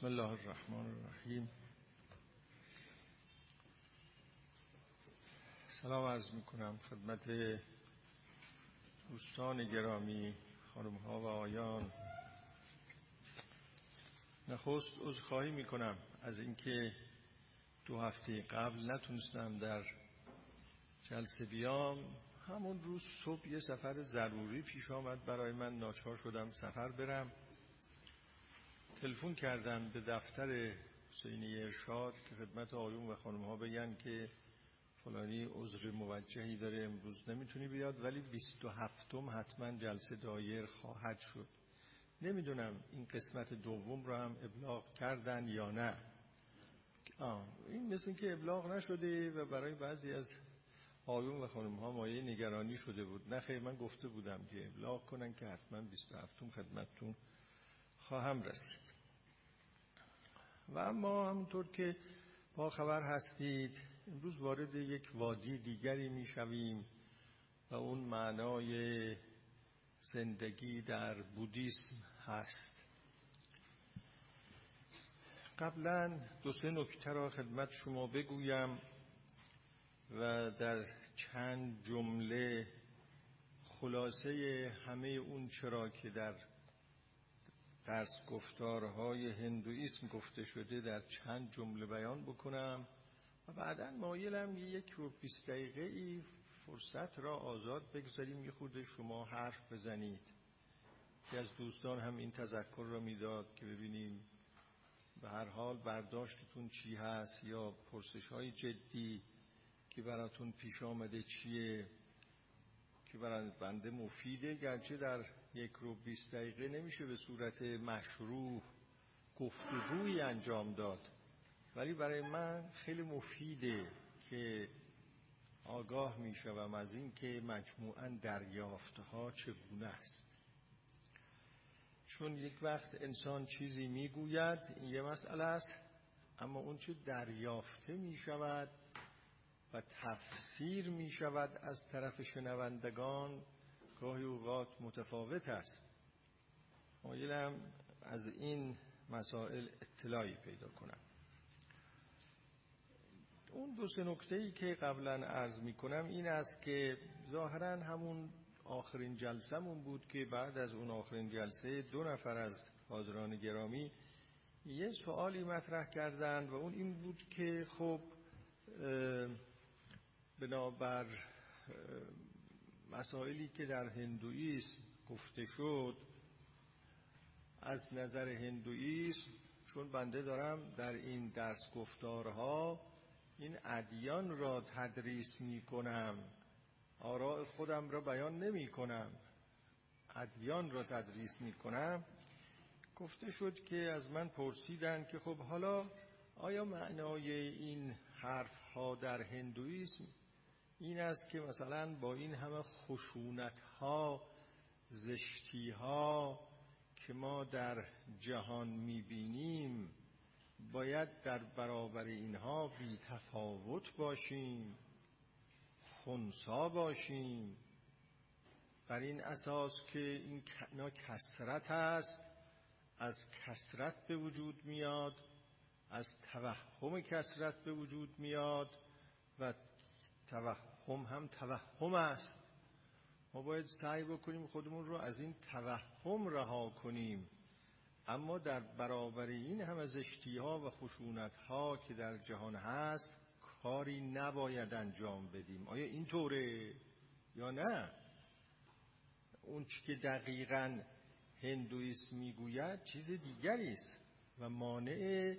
بسم الله الرحمن الرحیم. سلام عرض میکنم خدمت دوستان گرامی، خانم ها و آیان. نخست عذرخواهی میکنم از اینکه دو هفته قبل نتونستم در جلسه بیام. همون روز صبح یه سفر ضروری پیش آمد برای من، ناچار شدم سفر برم. تلفن کردم به دفتر حسینی ارشاد که خدمت آیون و خانم ها بگن که فلانی عذر موجهی داره، امروز نمیتونی بیاد، ولی 27م حتما جلسه دایر خواهد شد. نمیدونم این قسمت دوم رو هم ابلاغ کردن یا نه. این مثل که ابلاغ نشده و برای بعضی از آیون و خانم ها مایه نگرانی شده بود. نه خیر، من گفته بودم که ابلاغ کنن که حتما 27م خدمتتون خواهم رسید. و اما همونطور که با خبر هستید، امروز وارد یک وادی دیگری میشویم و اون معنای زندگی در بودیسم هست. قبلا دو سه نکته را خدمت شما بگویم و در چند جمله خلاصه همه اون چرا که در درس گفتارهای هندویسم گفته شده در چند جمله بیان بکنم و بعداً مایلم 1 و 20 دقیقه ای فرصت را آزاد بگذاریم، یه خورده شما حرف بزنید. که از دوستان هم این تذکر را میداد که ببینیم به هر حال برداشتتون چی هست یا پرسش‌های جدی که براتون پیش آمده چیه، که برای بنده مفیده، گرچه در 1 و 20 دقیقه نمیشه به صورت مشروع گفتگوی انجام داد، ولی برای من خیلی مفیده که آگاه میشوم از این که مجموعاً دریافتها چگونه است. چون یک وقت انسان چیزی میگوید، این یه مسئله است، اما اون چه دریافته میشود و تفسیر می شود از طرف شنوندگان گاهی اوقات متفاوت است. مایلم از این مسائل اطلاعی پیدا کنم. اون دو سه نکته‌ای که قبلا عرض می کنم این است که ظاهرا همون آخرین جلسه‌مون بود که بعد از اون آخرین جلسه 2 نفر از حاضران گرامی یه سوالی مطرح کردند و اون این بود که خب بنابر مسائلی که در هندویسم گفته شد از نظر هندویسم، چون بنده دارم در این درس گفتارها این ادیان را تدریس می کنم، آراء خودم را بیان نمی کنم، ادیان را تدریس می کنم، گفته شد که از من پرسیدن که خب حالا آیا معنای این حرفها در هندویسم این است که مثلا با این همه خشونتها، زشتیها که ما در جهان میبینیم باید در برابر اینها بی تفاوت باشیم، خنثی باشیم، بر این اساس که این کثرت است، از کثرت به وجود میاد، از توهم کثرت به وجود میاد و توهم هم توهم است. ما باید سعی بکنیم خودمون رو از این توهم رها کنیم، اما در برابر این همه زشتی‌ها و خشونت‌ها که در جهان هست کاری نباید انجام بدیم. آیا این طوره یا نه؟ اون چی که دقیقاً هندویسم میگوید چیز دیگری است و مانع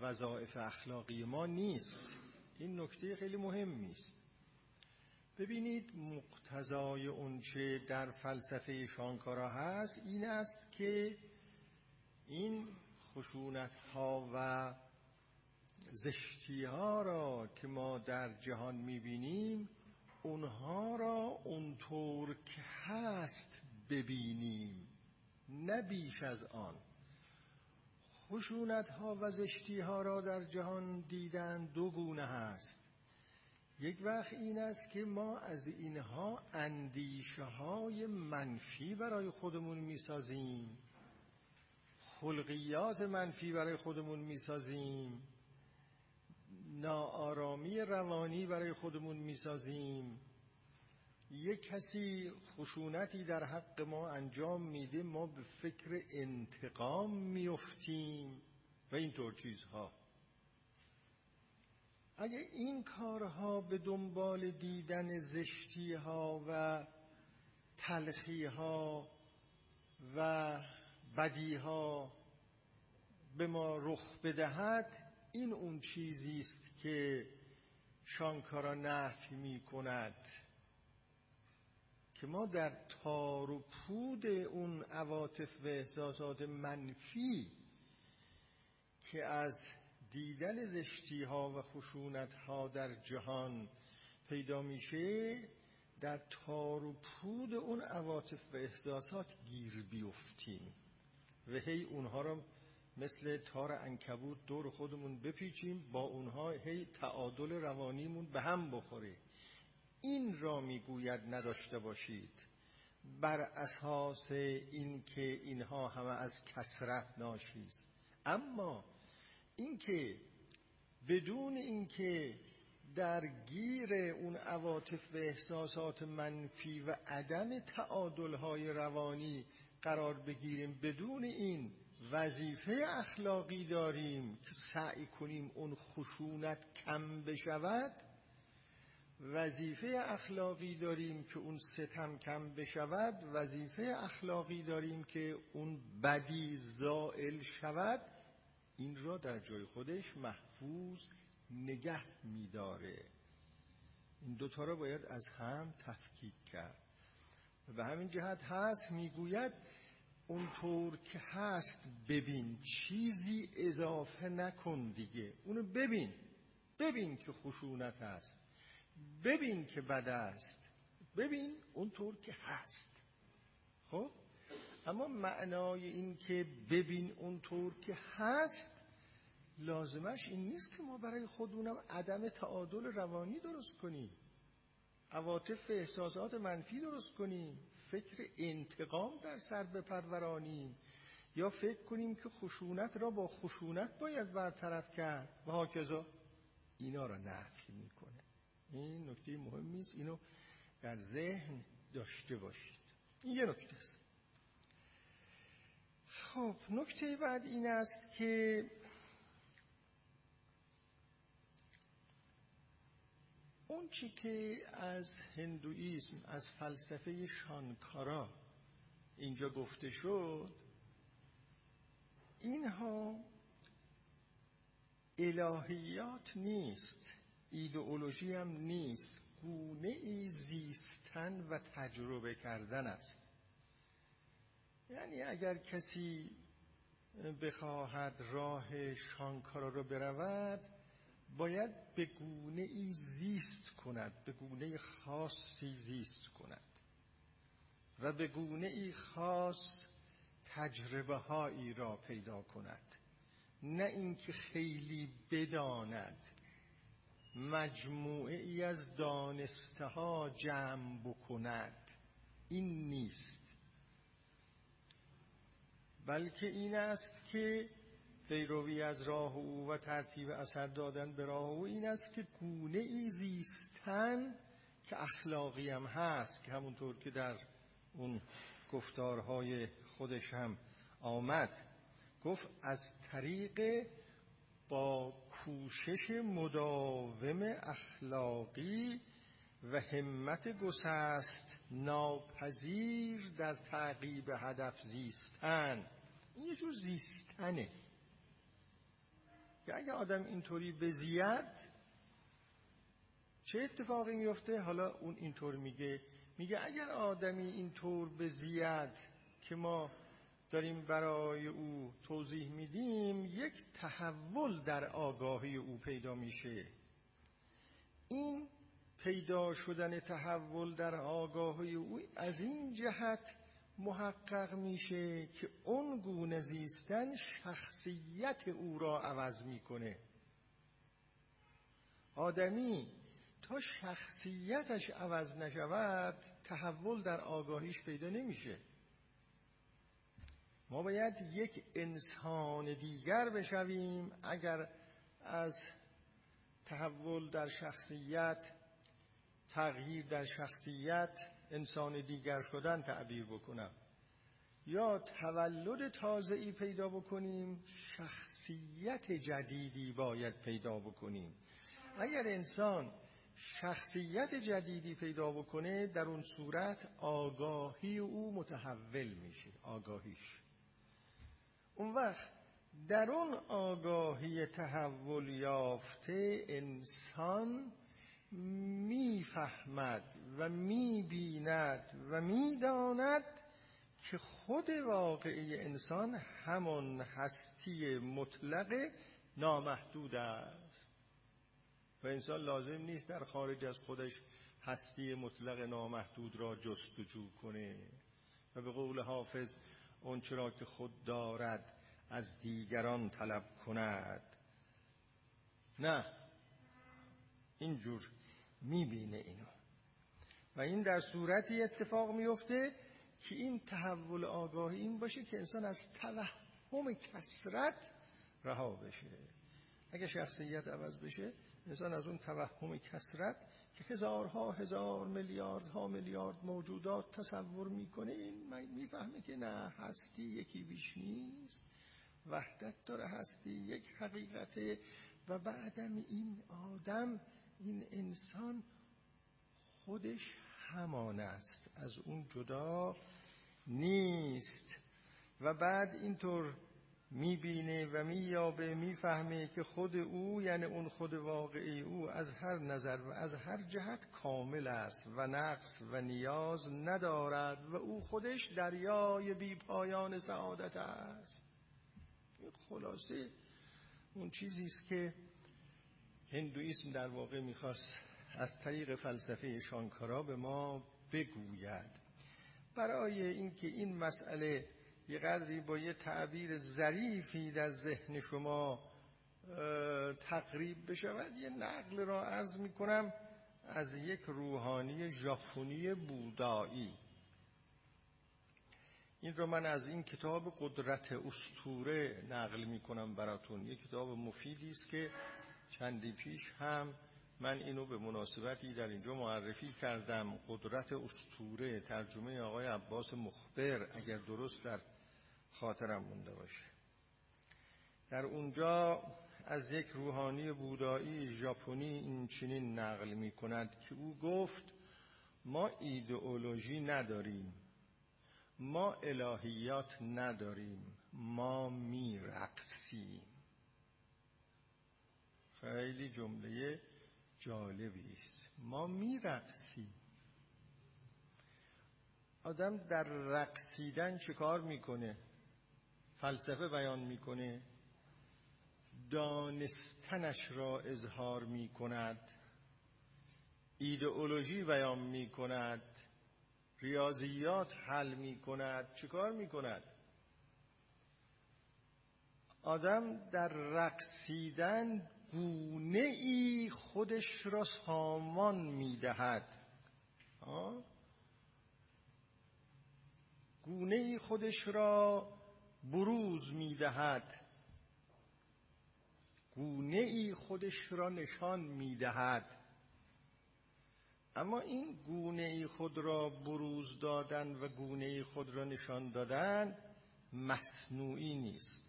وظایف اخلاقی ما نیست. این نکته خیلی مهمی است. ببینید، مقتضای اونچه در فلسفه شانکارا هست این است که این خشونت‌ها و زشتی‌ها را که ما در جهان می‌بینیم اونها را اونطور که هست ببینیم، نه بیش از آن. خشونت‌ها و زشتی‌ها را در جهان دیدن 2 گونه هست. یک وقت این است که ما از اینها اندیشه‌های منفی برای خودمون می‌سازیم. خلقیات منفی برای خودمون میسازیم، ناآرامی روانی برای خودمون میسازیم، یک کسی خشونتی در حق ما انجام میده ما به فکر انتقام میفتیم و اینطور چیزها. اگه این کارها به دنبال دیدن زشتیها و تلخیها و بدیها به ما رخ بدهد، این اون چیزی است که شانکارا نفی می‌کند که ما در تار و پود اون عواطف و احساسات منفی که از دیدن زشتی‌ها و خشونت‌ها در جهان پیدا میشه در تار و پود اون عواطف و احساسات گیر بیفتیم و هی اونها رو مثل تار عنکبوت دور خودمون بپیچیم، با اونها هی تعادل روانیمون به هم بخوره. این را میگوید نداشته باشید، بر اساس این که اینها همه از کثرت ناشیست. اما اینکه بدون اینکه درگیر اون عواطف و احساسات منفی و عدم تعادل‌های روانی قرار بگیریم، بدون این وظیفه اخلاقی داریم که سعی کنیم اون خشونت کم بشود، وظیفه اخلاقی داریم که اون ستم کم بشود، وظیفه اخلاقی داریم که اون بدی زائل شود. این را در جای خودش محفوظ نگه می‌داره. این دوتا را باید از هم تفکیک کرد و به همین جهت هست میگوید اونطور که هست ببین، چیزی اضافه نکن دیگه، اونو ببین، ببین که خشونت هست، ببین که بد است، ببین اونطور که هست. خب اما معنای این که ببین اونطور که هست لازمش این نیست که ما برای خودمونم عدم تعادل روانی درست کنیم، عواطف و احساسات منفی درست کنیم، فکر انتقام در سر بپرورانیم، یا فکر کنیم که خشونت را با خشونت باید برطرف کرد و هاکذا. اینا را نفی میکنه. این نکته مهمی است، اینو در ذهن داشته باشید. این یه نکته است. خب نکته بعد این است که اون چی که از هندویسم، از فلسفه شانکارا اینجا گفته شد، اینها الهیات نیست، ایدئولوژی هم نیست، گونه ای زیستن و تجربه کردن است. یعنی اگر کسی بخواهد راه شانکارا رو برود باید به گونه ای زیست کند، به گونه خاصی زیست کند و به گونه ای خاص تجربه هایی را پیدا کند، نه اینکه خیلی بداند، مجموعه ای از دانسته ها جمع بکند. این نیست، بلکه این است که پیروی از راه او و ترتیب اثر دادن به راه او این است که گونه ای زیستن که اخلاقی هم هست، که همونطور که در اون گفتارهای خودش هم آمد، گفت از طریق با کوشش مداوم اخلاقی و همت گسست ناپذیر در تعقیب هدف زیستن. این یه جور زیستنه که اگه آدم اینطوری بزید چه اتفاقی میفته. حالا اون اینطور میگه اگر آدمی اینطور بزید که ما داریم برای او توضیح میدیم، یک تحول در آگاهی او پیدا میشه. این پیدا شدن تحول در آگاهی او از این جهت محقق میشه که اون گونه زیستن شخصیت او را عوض میکنه. آدمی تا شخصیتش عوض نشود تحول در آگاهیش پیدا نمیشه. ما باید یک انسان دیگر بشویم اگر از تحول در شخصیت، تغییر در شخصیت، انسان دیگر شدن تعبیر بکنم، یا تولد تازه‌ای پیدا بکنیم، شخصیت جدیدی باید پیدا بکنیم. اگر انسان شخصیت جدیدی پیدا بکنه، در اون صورت آگاهی او متحول میشه، آگاهیش. اون وقت در اون آگاهی تحول یافته انسان میفهمد و میبیند و میداند که خود واقعی انسان همان هستی مطلق نامحدود است و انسان لازم نیست در خارج از خودش هستی مطلق نامحدود را جستجو کنه و به قول حافظ آنچه را که خود دارد از دیگران طلب کند. نه، اینجور میبینه اینو و این در صورتی اتفاق میفته که این تحول آگاهی این باشه که انسان از توهم کثرت رها بشه. اگه شخصیت عوض بشه، انسان از اون توهم کثرت که هزارها هزار، میلیاردها میلیارد موجودات تصور میکنه، این میفهمه که نه، هستی یکی بیش نیست، وحدت داره هستی، یک حقیقته و بعدم این آدم، این انسان خودش همان است، از اون جدا نیست. و بعد اینطور میبینه و مییابه، میفهمه که خود او، یعنی اون خود واقعی او، از هر نظر و از هر جهت کامل است و نقص و نیاز ندارد و او خودش دریای بی پایان سعادت است. خلاصه اون چیزی است که هندویسم در واقع میخواست از طریق فلسفه شانکارا به ما بگوید. برای اینکه این مسئله یه قدری با یه تعبیر ظریفی در ذهن شما تقریب بشود، یه نقل را عرض می کنم از یک روحانی ژاپنی بودایی. این رو من از این کتاب قدرت اسطوره نقل می کنم براتون. یه کتاب مفیدی است که چندی پیش هم من اینو به مناسبتی در اینجا معرفی کردم. قدرت اسطوره، ترجمه آقای عباس مخبر، اگر درست در خاطرم مونده باشه. در اونجا از یک روحانی بودایی ژاپنی این چنین نقل می کند که او گفت ما ایدئولوژی نداریم، ما الهیات نداریم، ما میرقصیم. خیلی جمله جالبی است. ما میرقصیم. آدم در رقصیدن چه کار میکنه؟ فلسفه بیان میکنه، دانستنش را اظهار میکند، ایدئولوژی بیان میکند، ریاضیات حل میکند. چه کار میکند؟ آدم در رقصیدن گونه ای خودش را سامان میدهد، گونه ای خودش را بروز میدهد، گونه ای خودش را نشان میدهد. اما این گونه ای خود را بروز دادن و گونه ای خود را نشان دادن مصنوعی نیست.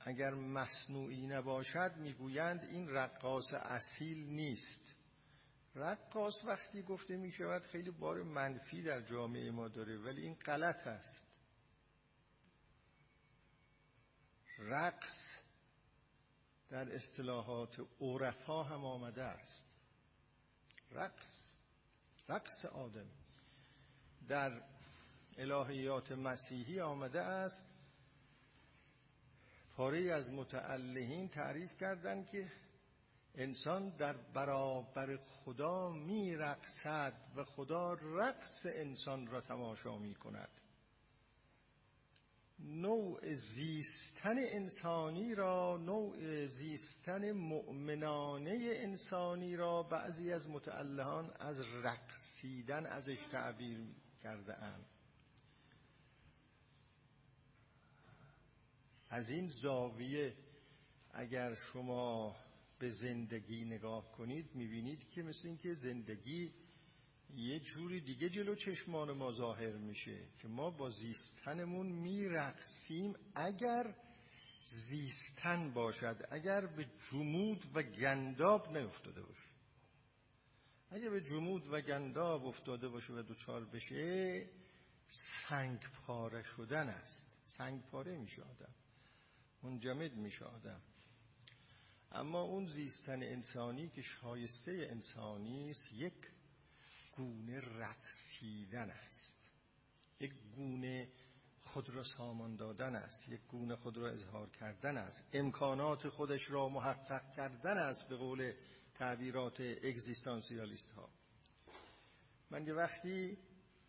اگر مصنوعی نباشد، میگویند این رقاص اصیل نیست. رقاص وقتی گفته میشود خیلی بار منفی در جامعه ما داره، ولی این غلط است. رقص در اصطلاحات عرفا هم آمده است. رقص، رقص آدم در الهیات مسیحی آمده است. پاره‌ای از متألهین تعریف کردند که انسان در برابر خدا میرقصد و خدا رقص انسان را تماشا میکند. نوع زیستن انسانی را، نوع زیستن مؤمنانه انسانی را بعضی از متألهان از رقصیدن ازش تعبیر کرده اند. از این زاویه اگر شما به زندگی نگاه کنید میبینید که مثل اینکه زندگی یه جوری دیگه جلو چشمان ما ظاهر میشه که ما با زیستنمون میرقصیم اگر زیستن باشد، اگر به جمود و گنداب نیفتاده باشه. اگر به جمود و گنداب افتاده باشه و دوچار بشه، سنگ پاره شدن است، سنگ پاره میشه آدم، منجمد میشه آدم. اما اون زیستن انسانی که شایسته انسانی است، یک گونه رقصیدن است، یک گونه خود را سامان دادن است، یک گونه خود را اظهار کردن است، امکانات خودش را محقق کردن است، به قول تعبیرات اگزیستانسیالیست ها. من یه وقتی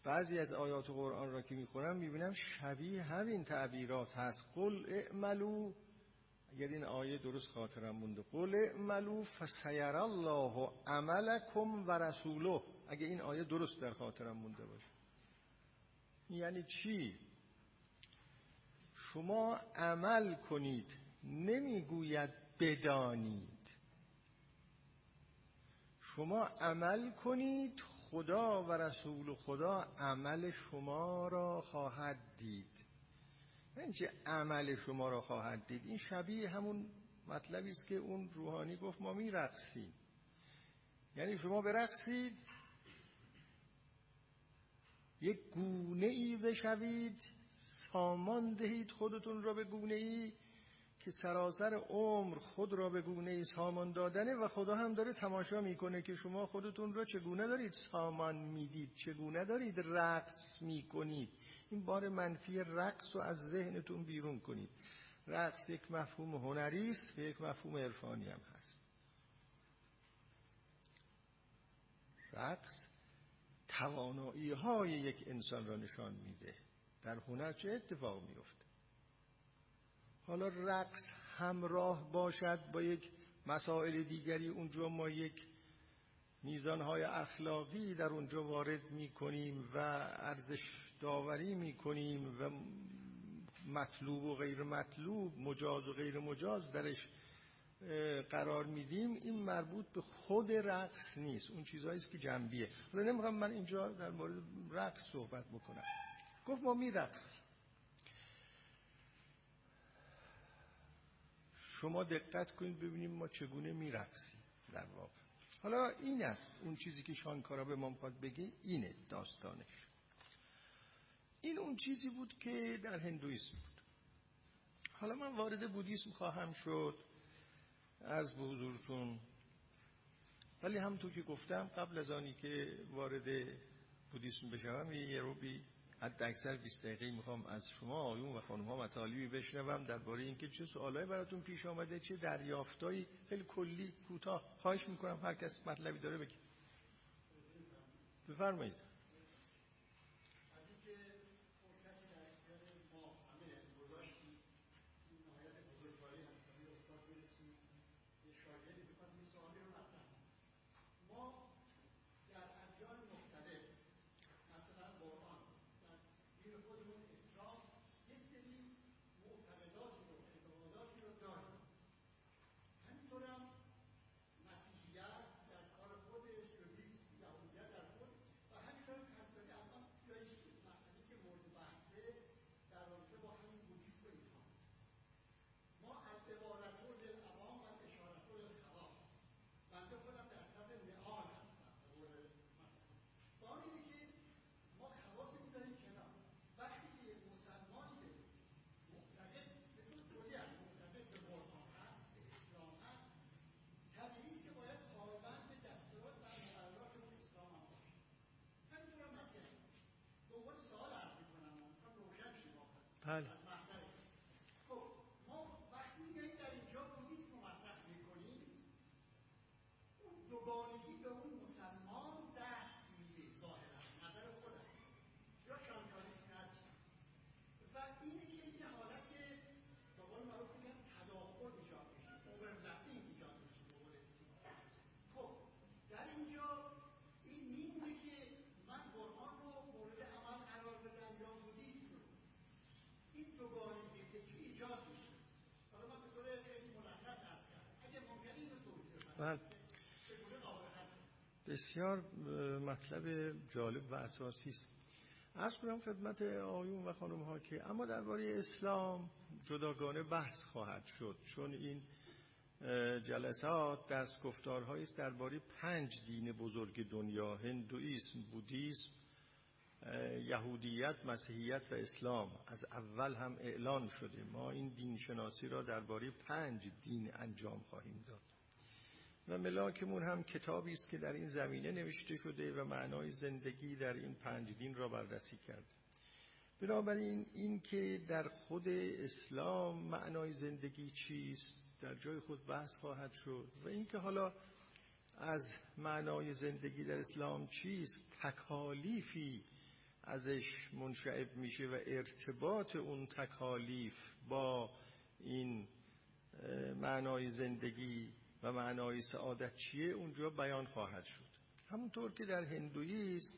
بعضی از آیات قرآن را که میخونم میبینم شبیه همین تعبیرات هست. قل اعملوا، اگر این آیه درست خاطرم مونده، قل اعملوا فسیری الله عملکم و رسوله، اگر این آیه درست در خاطرم مونده باشه. یعنی چی؟ شما عمل کنید، نمیگوید بدانید. شما عمل کنید، خدا و رسول خدا عمل شما را خواهد دید. این چه عمل شما را خواهد دید؟ این شبیه همون مطلبی است که اون روحانی گفت ما میرقصیم. یعنی شما برقصید، یک گونه ای بشوید، سامان دهید خودتون را به گونه ای که سراسر عمر خود را به گونه ای سامان دادنه و خدا هم داره تماشا میکنه که شما خودتون را چگونه دارید سامان میدید، چگونه دارید رقص میکنید. این بار منفی رقص رو از ذهنتون بیرون کنید. رقص یک مفهوم هنری است و یک مفهوم عرفانی هم هست. رقص توانایی های یک انسان را نشان میده. در هنر چه اتفاق میفته؟ حالا رقص همراه باشد با یک مسائل دیگری، اونجا ما یک میزانهای اخلاقی در اونجا وارد میکنیم و ارزش داوری میکنیم و مطلوب و غیر مطلوب، مجاز و غیر مجاز درش قرار میدیم. این مربوط به خود رقص نیست، اون چیزهایی است که جنبیه. حالا نمیخوام من اینجا در مورد رقص صحبت بکنم. گفت ما میرقصیم. شما دقت کنید ببینیم ما چگونه میرقصیم در واقع. حالا این است اون چیزی که شانکارا به ما میخواد بگه، اینه داستانش. این اون چیزی بود که در هندویسم بود. حالا من وارد بودیسم خواهم شد از به حضورتون، ولی همونطور که گفتم قبل از آنی که وارد بودیسم بشم یه روبی حتی اکثر 20 دقیقه میخوام از شما آقایون و خانم ها مطالبی بشنوم درباره اینکه چه سوالایی براتون پیش آمده، چه دریافتایی خیلی کلی کوتاه. خواهش میکنم هر کس مطلبی داره بگه. بفرمایید. از اینکه فرصتی در اختیار ما همه گذاشتی، این نهایت بزرگواری هست که به استاد برسیم، به شاگردی بکنم این سوالی رو مطرح. ما در ادیان مختلف، مثلا قرآن، دین خودمون اسلام، یه سری معتقداتی رو، اعتقاداتی رو داریم. همینطور هم مسیحیت در کار خودش، یهودیت در خود، و همینطور هم کسانی اما یا یک مسئله که مورد بحثه در رابطه با همین بودیسم و اینها. ما العبارة للعوام و الاشارة للخواص. بنده خودم در سطح نهان هستم در مورد مسئله. با اینه که ما خواص می‌ذاریم کنار. وقتی که مسلمانی که معتقد به طور کلی معتقد به قرآن هست، به اسلام هست، طبیعی است که باید پایبند به دستورات و مقررات اون اسلام هم باشه. همینطور هم مسیحی هست. دنبال سوال عرض می‌کنم، می‌خوام روشن شیم واقعا از محضر. خب ما وقتی می‌گیم در اینجا بودیسم رو مطرح می‌کنیم، اون دوگانگی به اون مسلمان دست میده ظاهرا، نظر خودم یا شانکاریست نرچی. و اینه که یه حالت با قول معروف میگن تداخل ایجاد میشه، اورلپینگ ایجاد میشه. خب در اینجا این میمونه که من قرآن رو مورد عمل قرار بدم یا بودیسم رو. این دوگانگی فکری ایجاد میشه. بله، بسیار مطلب جالب و اساسی است. عرض کنم خدمت آیون و خانم ها که اما درباره اسلام جداگانه بحث خواهد شد، چون این جلسات درس گفتارهایی است درباره 5 دین بزرگ دنیا: هندویسم، بودیسم، یهودیت، مسیحیت و اسلام. از اول هم اعلان شده ما این دین شناسی را درباره 5 دین انجام خواهیم داد و ملاکمون هم کتابی است که در این زمینه نوشته شده و معنای زندگی در این 5 دین را بررسی کرده. بنابراین این که در خود اسلام معنای زندگی چیست در جای خود بحث خواهد شد و اینکه حالا از معنای زندگی در اسلام چیست، تکالیفی ازش منشعب میشه و ارتباط اون تکالیف با این معنای زندگی و معنای سعادت چیه اونجا بیان خواهد شد. همونطور که در هندویسم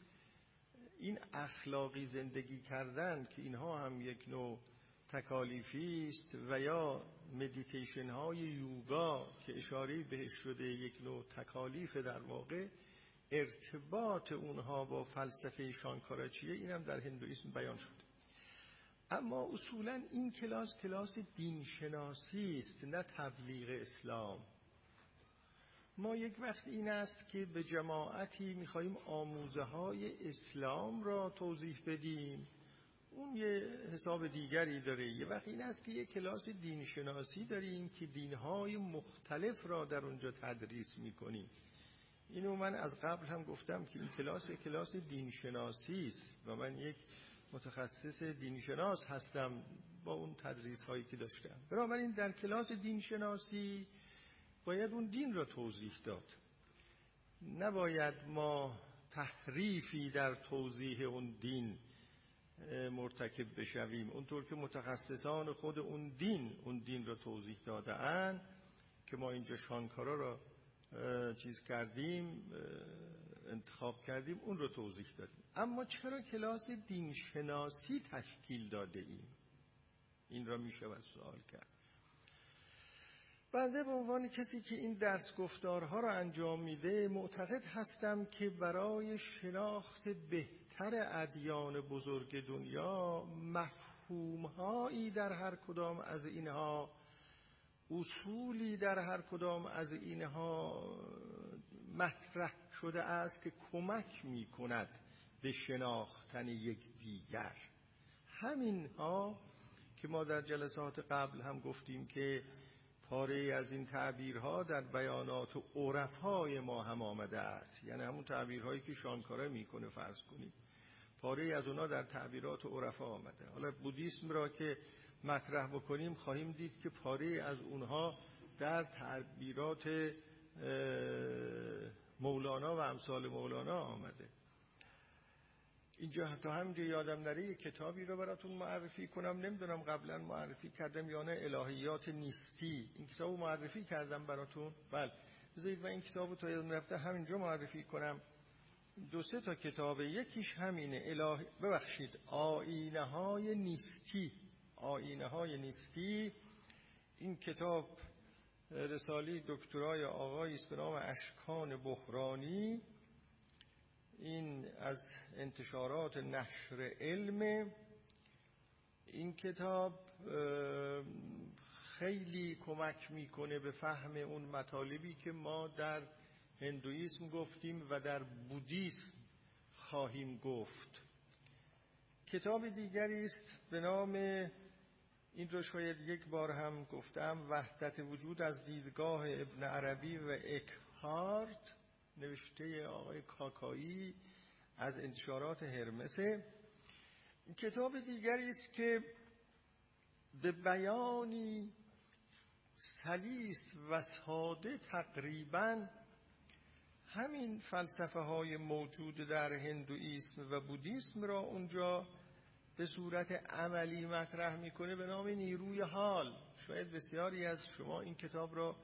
این اخلاقی زندگی کردن که اینها هم یک نوع تکالیفی است و یا مدیتیشن های یوگا که اشاره بهش شده یک نوع تکالیف، در واقع ارتباط اونها با فلسفه شانکارا چیه این هم در هندویسم بیان شده. اما اصولا این کلاس کلاس دین شناسی است، نه تبلیغ اسلام. ما یک وقت این است که به جماعتی میخواییم آموزه های اسلام را توضیح بدیم، اون یه حساب دیگری داره. یه وقت این است که یه کلاس دین شناسی داریم که دینهای مختلف را در اونجا تدریس میکنیم. اینو من از قبل هم گفتم که این کلاس دین شناسی است و من یک متخصص دین شناس هستم با اون تدریس هایی که داشتم. بنابراین در کلاس دین شناسی باید اون دین را توضیح داد، نباید ما تحریفی در توضیح اون دین مرتکب بشویم. اونطور که متخصصان خود اون دین را توضیح داده اند که ما اینجا شانکارا را چیز کردیم، انتخاب کردیم، اون را توضیح دادیم. اما چرا کلاس دین شناسی تشکیل داده ایم؟ این را می شود سوال کرد. بنده به عنوان کسی که این درس گفتارها را انجام میده معتقد هستم که برای شناخت بهتر ادیان بزرگ دنیا مفهومهایی در هر کدام از اینها، اصولی در هر کدام از اینها مطرح شده است که کمک میکند به شناختن یک دیگر. همینها که ما در جلسات قبل هم گفتیم که پاره از این تعبیرها در بیانات و عرفای ما هم آمده است، یعنی همون تعبیرهایی که شانکارا میکنه فرض کنید، پاره از اونا در تعبیرات و عرفا آمده. حالا بودیسم را که مطرح بکنیم خواهیم دید که پاره از اونها در تعبیرات مولانا و امثال مولانا آمده. اینجا تا همینجا یادم نره یک کتابی رو براتون معرفی کنم، نمیدونم قبلا معرفی کردم یا نه، الهیات نیستی. این کتابو معرفی کردم براتون، بله. بذارید من این کتابو تا یادم رفته همینجا معرفی کنم. 2-3 تا کتابه، یکیش همینه، آیینه های نیستی. آیینه های نیستی این کتاب رساله دکترای آقایی است به نام اشکان بحرانی. این از انتشارات نشر علم. این کتاب خیلی کمک میکنه به فهم اون مطالبی که ما در هندویسم گفتیم و در بودیسم خواهیم گفت. کتاب دیگری است به نام، این رو شاید یک بار هم گفتم، وحدت وجود از دیدگاه ابن عربی و اکهارت، نوشته آقای کاکایی، از انتشارات هرمس. کتاب دیگری است که به بیانی سلیس و ساده تقریباً همین فلسفه های موجود در هندویسم و بودیسم را اونجا به صورت عملی مطرح میکنه، به نام نیروی حال. شاید بسیاری از شما این کتاب را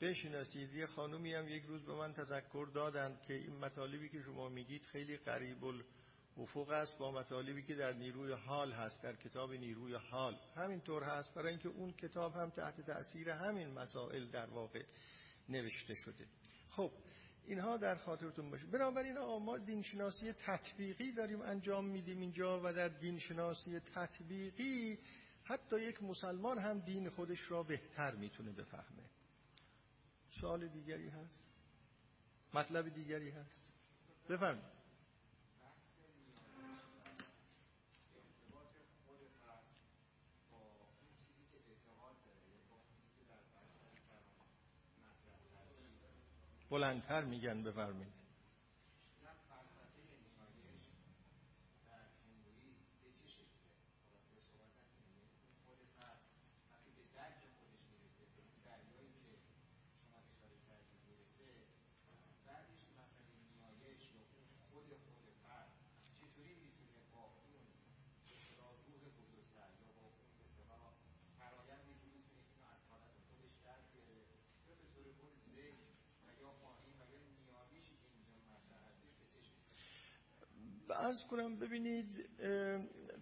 بشناسید. یه خانومی هم یک روز به من تذکر دادن که این مطالبی که شما میگید خیلی قریب الافق است با مطالبی که در نیروی حال هست، در کتاب نیروی حال. همینطور هست، برای اینکه اون کتاب هم تحت تأثیر همین مسائل در واقع نوشته شده. خب اینها در خاطرتون باشه. بنابراین آقا ما دینشناسی تطبیقی داریم انجام میدیم اینجا و در دینشناسی تطبیقی حتی یک مسلمان هم دین خودش را بهتر میتونه بفهمه. سوال دیگری هست؟ مطلب دیگری هست؟ بفرمایید. بلندتر میگن بفرمایید. نه فلسفه نیمایش در هندویسم به چه شکله؟ خلاصه صحبت کنید. خود فرد وقتی به درک خودش میرسه، به دریایی که شما اشاره کردید میرسه، بعدش مسئله نیمایش یا خود فرد چطوری میتونه با اون به اصطلاح روح بزرگتر یا با اون به اصطلاح فرآیندی که میتونه اینو از حالت خودش درک بیاره یا به طور کل ذهن عرض کنم. ببینید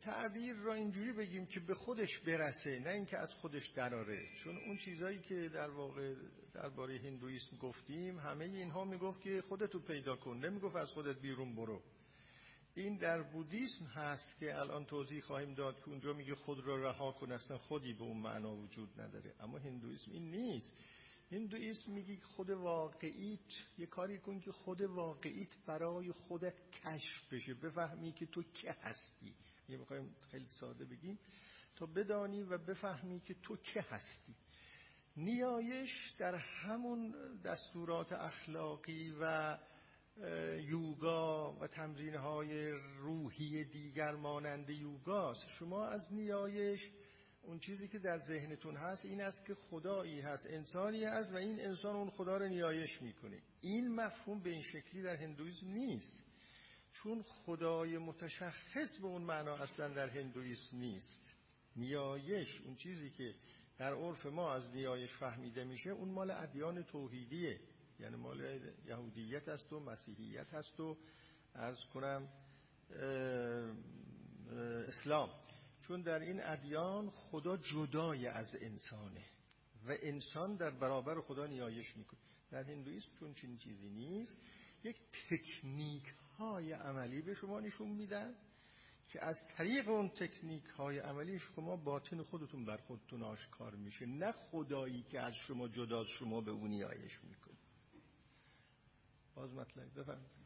تعبیر را اینجوری بگیم که به خودش برسه، نه اینکه از خودش دراره، چون اون چیزایی که در واقع درباره هندویسم گفتیم همه اینها میگفت که خودتو پیدا کن، نمیگفت از خودت بیرون برو. این در بودیسم هست که الان توضیح خواهیم داد که اونجا میگه خود را رها کن، اصلا خودی به اون معنا وجود نداره. اما هندویسم این نیست. هندویسم میگه خود واقعیت، یه کاری کن که خود واقعیت برای خودت کشف بشه، بفهمی که تو که هستی. یه میخوایم خیلی ساده بگیم تا بدانی و بفهمی که تو که هستی. نیایش در همون دستورات اخلاقی و یوگا و تمرین‌های روحی دیگر مانند یوگاست. شما از نیایش اون چیزی که در ذهنتون هست این است که خدایی هست، انسانی هست و این انسان اون خدا رو نیایش میکنه. این مفهوم به این شکلی در هندویسم نیست، چون خدای متشخص به اون معنا اصلا در هندویسم نیست. نیایش اون چیزی که در عرف ما از نیایش فهمیده میشه اون مال ادیان توحیدیه، یعنی مال یهودیت است و مسیحیت است و عرض کنم اسلام، چون در این ادیان خدا جدای از انسانه و انسان در برابر خدا نیایش میکنه. در هندویسم چون چنین چیزی نیست. یک تکنیک های عملی به شما نشون میدن که از طریق اون تکنیک های عملی شما باطن خودتون بر خودتون آشکار میشه، نه خدایی که از شما جداست شما به اون نیایش میکنه. باز مطلب بفرمایید.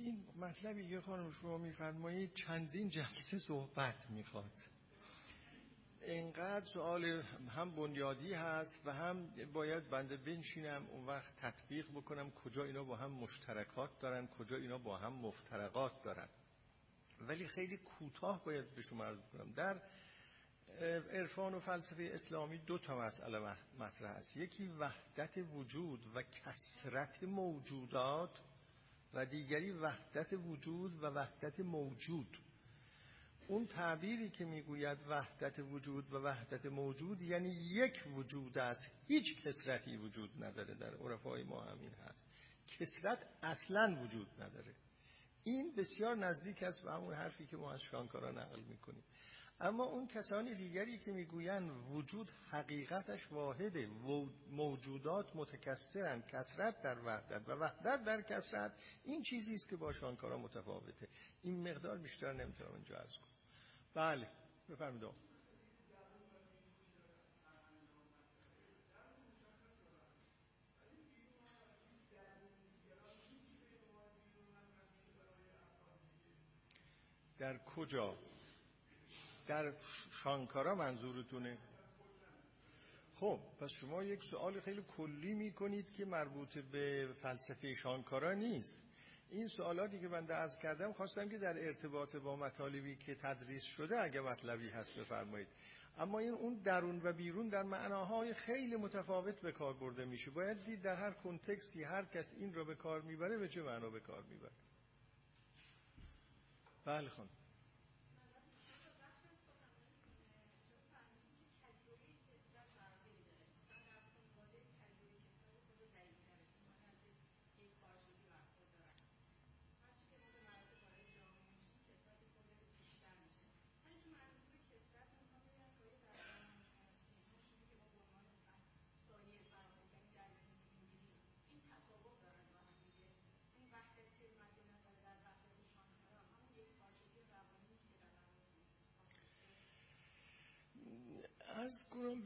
این مطلبی یه خانم شما میفرمایید چندین جلسه صحبت میخواد، اینقدر سوال هم بنیادی هست و هم باید بنده بنشینم اون وقت تطبیق بکنم کجا اینا با هم مشترکات دارن، کجا اینا با هم مفترقات دارن. ولی خیلی کوتاه باید به شما عرض بکنم در عرفان و فلسفه اسلامی دو تا مسئله مطرح است، یکی وحدت وجود و کثرت موجودات و دیگری وحدت وجود و وحدت موجود. اون تعبیری که میگوید وحدت وجود و وحدت موجود یعنی یک وجود است، هیچ کثرتی وجود نداره. در عرفای ما همین هست، کثرت اصلا وجود نداره. این بسیار نزدیک است به همون حرفی که ما از شانکارا نقل میکنیم. اما اون کسانی دیگری که میگویند وجود حقیقتش واحده، موجودات متکثرند، کثرت در وحدت و وحدت در کثرت، این چیزی است که با شانکارا متفاوته. این مقدار بیشتر نمیتونم اینجا عرض کنم. بله بفرمایید. در کجا؟ در شانکارا منظورتونه؟ خب پس شما یک سوال خیلی کلی میکنید که مربوط به فلسفه شانکارا نیست. این سوالاتی که من عرض کردم خواستم که در ارتباط با مطالبی که تدریس شده اگه مطلبی هست بفرمایید، اما این اون درون و بیرون در معناهای خیلی متفاوت به کار برده میشه. باید دید در هر کنتکسی هر کس این رو به کار میبره به چه معنا به کار میبره. بله خانم.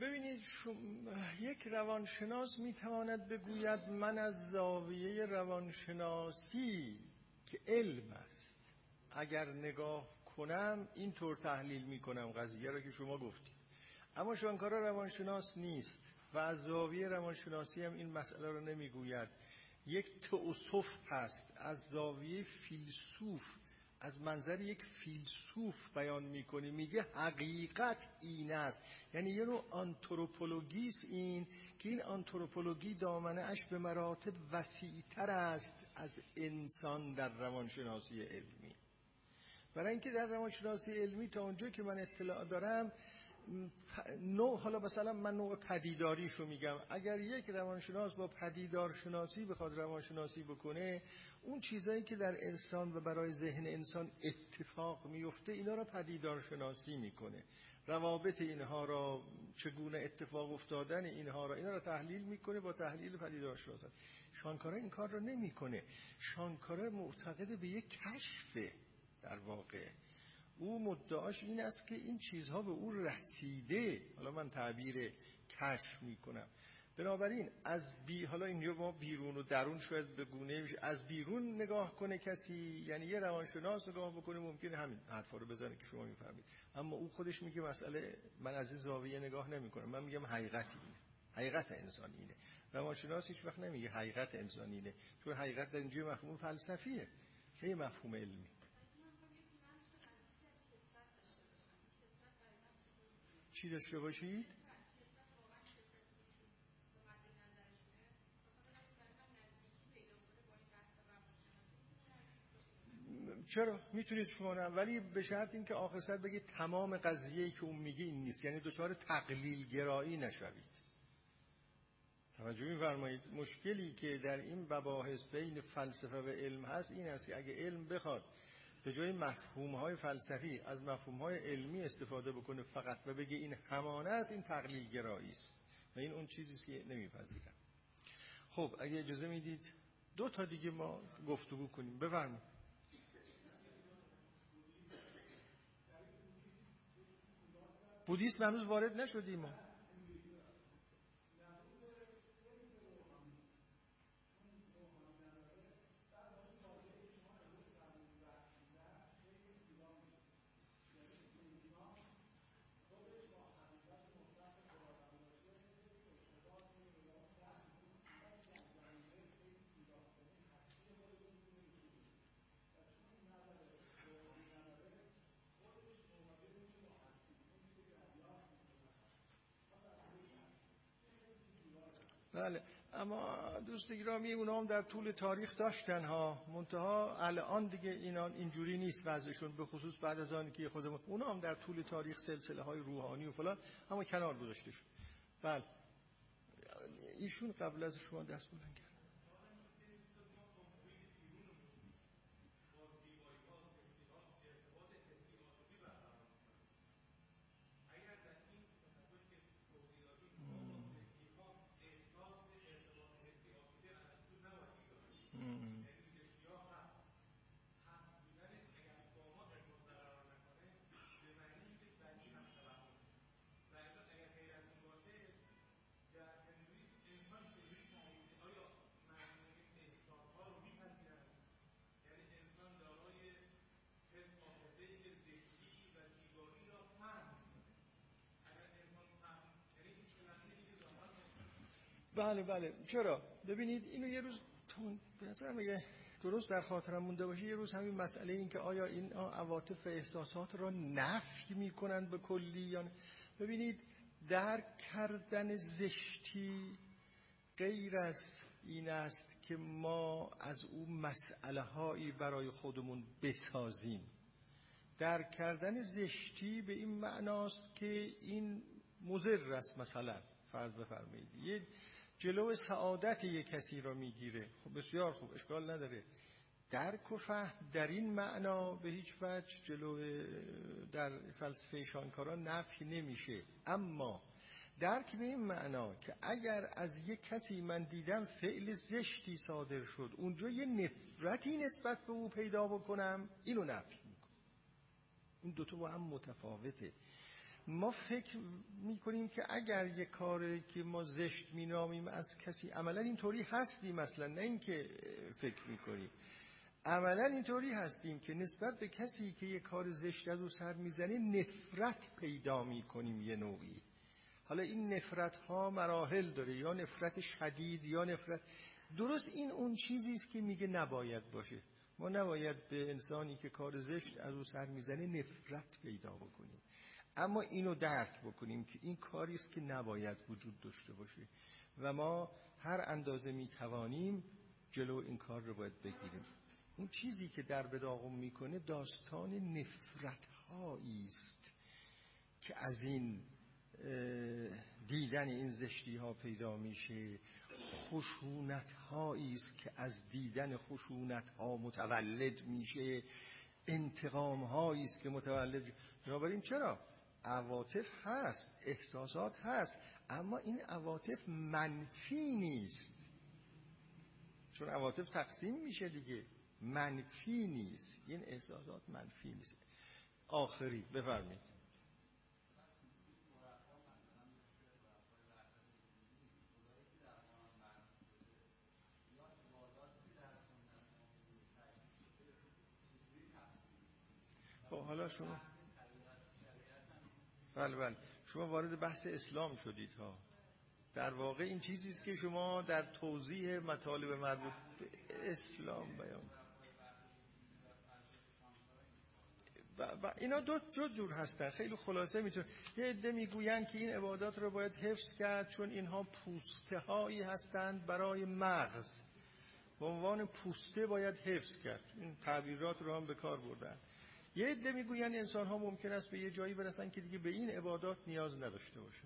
ببینید یک روانشناس میتواند بگوید من از زاویه روانشناسی که علم است اگر نگاه کنم اینطور تحلیل میکنم قضیه را که شما گفتید، اما شانکارا روانشناس نیست و از زاویه روانشناسی هم این مسئله را نمیگوید. یک تئوسوف هست، از زاویه فیلسوف، از منظر یک فیلسوف بیان میکنه، میگه حقیقت این است. یعنی یه نوع آنتروپولوژیست این که این آنتروپولوژی دامنه اش به مراتب وسیع‌تر است از انسان در روانشناسی علمی. برای اینکه در روانشناسی علمی تا اونجایی که من اطلاع دارم نوع، حالا مثلا من نوع پدیداریشو میگم، اگر یک روانشناس با پدیدارشناسی بخواد روانشناسی بکنه، اون چیزایی که در انسان و برای ذهن انسان اتفاق میفته اینا را پدیدارشناسی میکنه، روابط اینها را، چگونه اتفاق افتادن اینها را، اینا را تحلیل میکنه با تحلیل پدیدارشناسی. شانکارا این کار را نمیکنه. شانکارا معتقد به یک کشفه. در واقع او مدعاش این است که این چیزها به او رسیده. حالا من تعبیر کشف میکنم. بنابراین از حالا اینجا ما بیرون و درون شاید به گونه از بیرون نگاه کنه کسی، یعنی یه روانشناس نگاه بکنه ممکنه همین حرفا رو بزنه که شما میفهمید، اما او خودش میگه مسئله من از این زاویه نگاه نمیکنم، من میگم حقیقت اینه، حقیقت انسان اینه. روانشناس هیچ وقت نمیگه حقیقت انسان اینه، چون حقیقت در اینجا مفهوم فلسفیه، چه مفهوم علمی. چی داشته باشید؟ چرا؟ میتونید شما نه، ولی به شرط این که آخر سر بگید تمام قضیه‌ای که اون میگه این نیست، یعنی دچار تقلیل گرایی نشوید. توجه می‌فرمایید؟ مشکلی که در این مباحث بین فلسفه و علم هست این است که اگه علم بخواد به جای مفهوم‌های فلسفی از مفهوم‌های علمی استفاده بکنه فقط و بگه این همانه است، این تقلیل گرایی است و این اون چیزی است که نمی‌پذیرم. خب اگه اجازه میدید دو تا دیگه ما گفتگو کنیم. بفرمایید. بودیسم هنوز وارد نشدیم ما. بله، اما دوست گرامی اونا هم در طول تاریخ داشتن ها، منتها الان دیگه اینا اینجوری نیست وضعشون، به خصوص بعد از آن که خودمون اونا هم در طول تاریخ سلسله های روحانی و فلان اما کنار گذاشته شد. بله ایشون قبل از شما دست بلند کرد. بله بله. چرا؟ ببینید اینو یه روز به نظرم اگه درست در خاطرم مونده باشه یه روز همین مسئله این که آیا این عواطف احساسات را نفی میکنن به کلی یا نه. ببینید درک کردن زشتی غیر از این است که ما از اون مسئله هایی برای خودمون بسازیم. درک کردن زشتی به این معناست که این مضر است، مثلا فرض بفرمایید یه جلو سعادت یک کسی را میگیره. خب بسیار خوب، اشکال نداره. درک و فهم در این معنا به هیچ وجه جلو در فلسفه شانکارا نفی نمیشه، اما درک به این معنا که اگر از یک کسی من دیدم فعل زشتی صادر شد اونجا یه نفرتی نسبت به او پیدا بکنم، اینو نفی میکنم. این دوتا با هم متفاوته. ما فکر میکنیم که اگر یه کاری که ما زشت مینامیم از کسی عملا اینطوری هستیم، مثلا نه اینکه فکر میکنیم، عملا اینطوری هستیم که نسبت به کسی که یه کار زشت از او سر میزنه نفرت پیدا میکنیم یه نوعی. حالا این نفرت ها مراحل داره، یا نفرت شدید یا نفرت درست. این اون چیزی است که میگه نباید باشه. ما نباید به انسانی که کار زشت از او سر میزنه نفرت پیدا بکنیم، اما اینو درک بکنیم که این کاری است که نباید وجود داشته باشه و ما هر اندازه میتوانیم جلو این کار رو باید بگیریم. اون چیزی که در بداغم میکنه داستان نفرت هایی است که از این دیدن این زشتی ها پیدا میشه، خشونت هایی است که از دیدن خشونت ها متولد میشه، انتقام هایی است که متولد میشه. بنابراین چرا؟ عواطف هست، احساسات هست، اما این عواطف منفی نیست، چون عواطف تقسیم میشه دیگه. منفی نیست، این احساسات منفی نیست. آخری بفرمید. حالا شما بله بله شما وارد بحث اسلام شدید ها. در واقع این چیزی است که شما در توضیح مطالب مربوط به اسلام بیان. اینا دو جور هستن. خیلی خلاصه میتونه یه عده میگوین که این عبادات رو باید حفظ کرد چون اینها پوسته هایی هستند برای مغز، به عنوان پوسته باید حفظ کرد. این تعبیرات رو هم به کار بردن. یه عده میگویند انسان ها ممکن است به یه جایی برسن که دیگه به این عبادات نیاز نداشته باشه.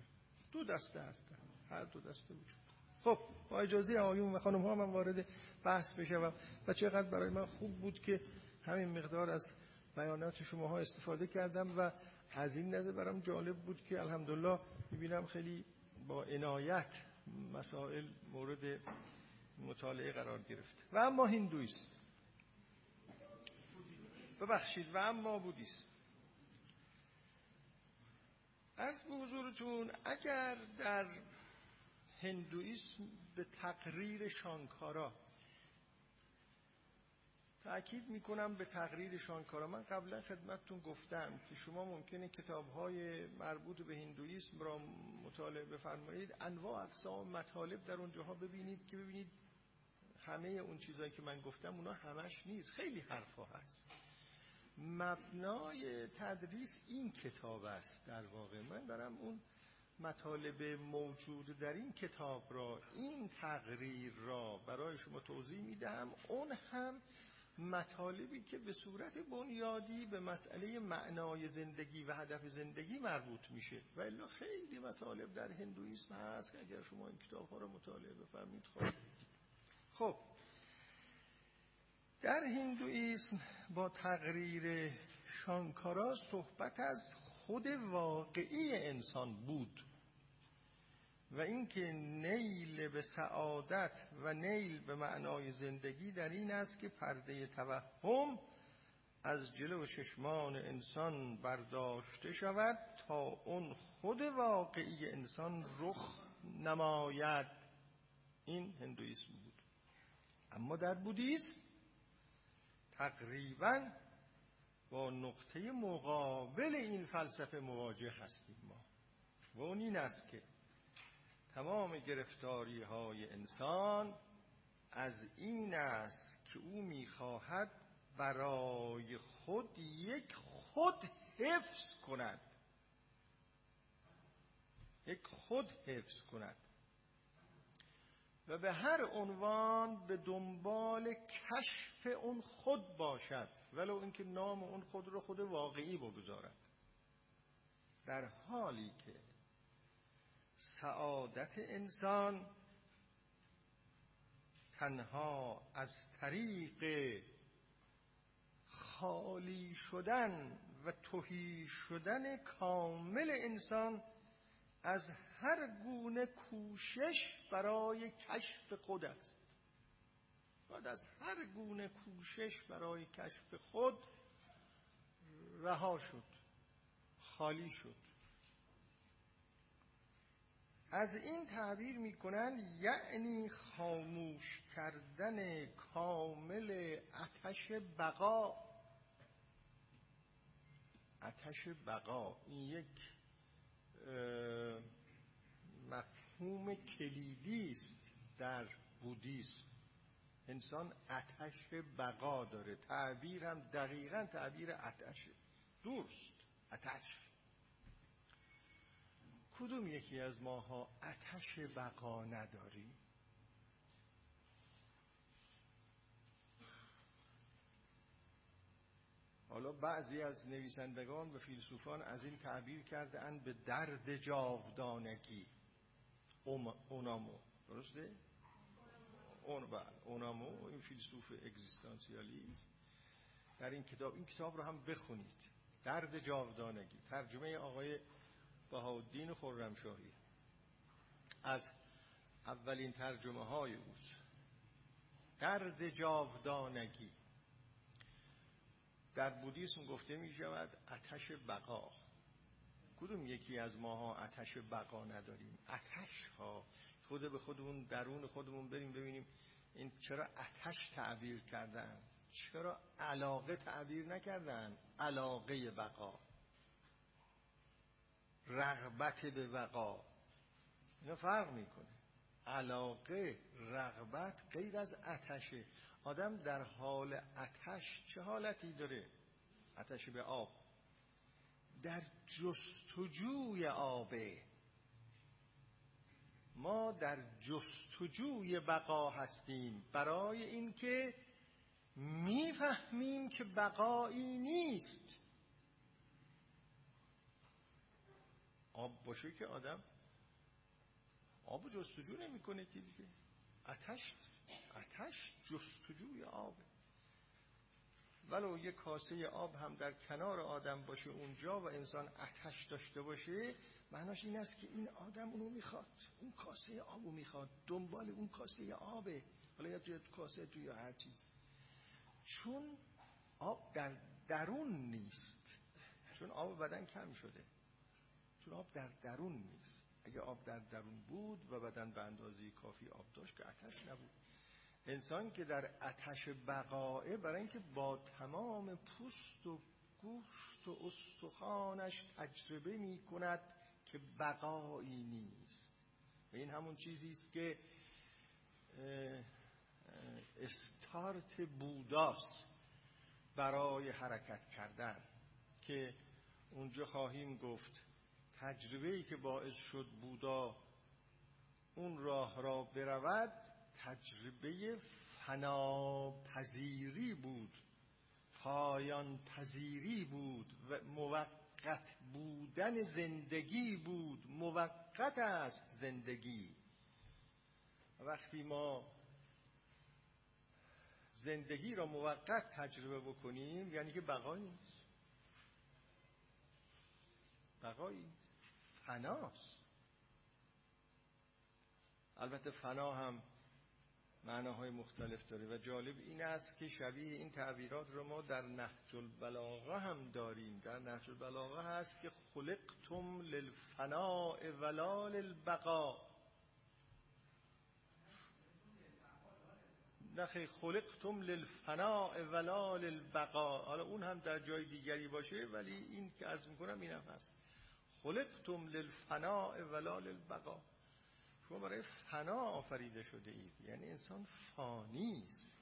دو دسته هستن، هر دو دسته وجود. خب با اجازه آیون و خانم ها من وارد بحث بشم و چقدر برای من خوب بود که همین مقدار از بیانات شما ها استفاده کردم و از این نظر برام جالب بود که الحمدلله میبینم خیلی با عنایت مسائل مورد مطالعه قرار گرفت. و اما هندویسم ببخشید و اما بودیسم. عرض به حضورتون اگر در هندویسم به تقریر شانکارا تأکید میکنم، به تقریر شانکارا. من قبلا خدمتتون گفتم که شما ممکنه کتاب‌های مربوط به هندویسم را مطالعه بفرمایید، انواع اقسام مطالب در اونجاها ببینید که ببینید همه اون چیزایی که من گفتم اونا همش نیست، خیلی حرفا هست. مبنای تدریس این کتاب است. در واقع من دارم اون مطالب موجود در این کتاب را، این تقریر را برای شما توضیح میدم. اون هم مطالبی که به صورت بنیادی به مسئله معنای زندگی و هدف زندگی مربوط میشه. ولی خیلی مطالب در هندویسم هست که اگر شما این کتاب ها را مطالعه بفرمید خواهید. خب در هندویسم با تقریر شانکارا صحبت از خود واقعی انسان بود و اینکه نیل به سعادت و نیل به معنای زندگی در این است که پرده توهم از جلو چشمان انسان برداشته شود تا اون خود واقعی انسان رخ نماید. این هندویسم بود. اما در بودیسم تقریبا با نقطه مقابل این فلسفه مواجه هستیم ما، و اون این است که تمام گرفتاری های انسان از این است که او میخواهد برای خود یک خود حفظ کند، یک خود حفظ کند و به هر عنوان به دنبال کشف اون خود باشد، ولو اینکه نام اون خود رو خود واقعی بگذارد، در حالی که سعادت انسان تنها از طریق خالی شدن و تهی شدن کامل انسان از هر گونه کوشش برای کشف خود است. باید از هر گونه کوشش برای کشف خود رها شد، خالی شد. از این تعبیر میکنن یعنی خاموش کردن کامل آتش بقا. آتش بقا این یک مفهوم کلیدی است در بودیسم. انسان آتش بقا داره، تعبیرم دقیقاً تعبیر آتش دوست. آتش کدوم یکی از ماها آتش بقا نداری؟ حالا بعضی از نویسندگان و فیلسوفان از این تعبیر کرده اند به درد جاودانگی، اونامو، درسته؟ اونامو این فیلسوف اگزیستانسیالیست در این کتاب رو هم بخونید، درد جاودانگی، ترجمه آقای بهاءالدین خرمشاهی، از اولین ترجمه های اوست. درد جاودانگی در بودیسم گفته می شود آتش بقا. کدوم یکی از ماها آتش بقا نداریم؟ آتش ها خود به خودمون، درون خودمون بریم ببینیم این چرا آتش تعبیر کردن، چرا علاقه تعبیر نکردن؟ علاقه بقا، رغبت به بقا، اینا فرق میکنه. علاقه، رغبت غیر از آتشه. آدم در حال آتش چه حالتی داره؟ آتش به آب، در جستجوی آبه. ما در جستجوی بقا هستیم، برای اینکه میفهمیم که بقایی نیست. آب باشه که آدم آب جستجو نمی کنه که دیگه. آتش جستجوی آبه. ولو یه کاسه آب هم در کنار آدم باشه اونجا و انسان آتش داشته باشه، معناش این است که این آدم اونو میخواد، اون کاسه آبو میخواد، دنبال اون کاسه آبه، حالا یا توی کاسه توی یا هر چیز. چون آب در درون نیست، چون آب بدن کم شده، چون آب در درون نیست. اگه آب در درون بود و بدن به اندازه کافی آب داشت که آتش نبود. انسان که در آتش بقائه، برای اینکه با تمام پوست و گوشت و استخوانش تجربه می کند که بقایی نیست. و این همون چیزی است که استارت بوداست برای حرکت کردن، که اونجا خواهیم گفت تجربه‌ای که باعث شد بودا اون راه را برود، تجربه فناپذیری بود، پایان پذیری بود و موقت بودن زندگی بود. موقت است زندگی. وقتی ما زندگی را موقت تجربه بکنیم، یعنی که بقایی فناست. البته فنا هم معناهای مختلف داره و جالب این است که شبیه این تعبیرات رو ما در نهج البلاغه هم داریم. در نهج البلاغه هست که خلقتم للفناء ولا للبقا. نخیر، خلقتم للفناء ولا للبقا. حالا اون هم در جای دیگری باشه، ولی این که عرض میکنم این هم هست. خلقتم للفناء ولا للبقا. شما برای فنا آفریده شده اید، یعنی انسان فانی است.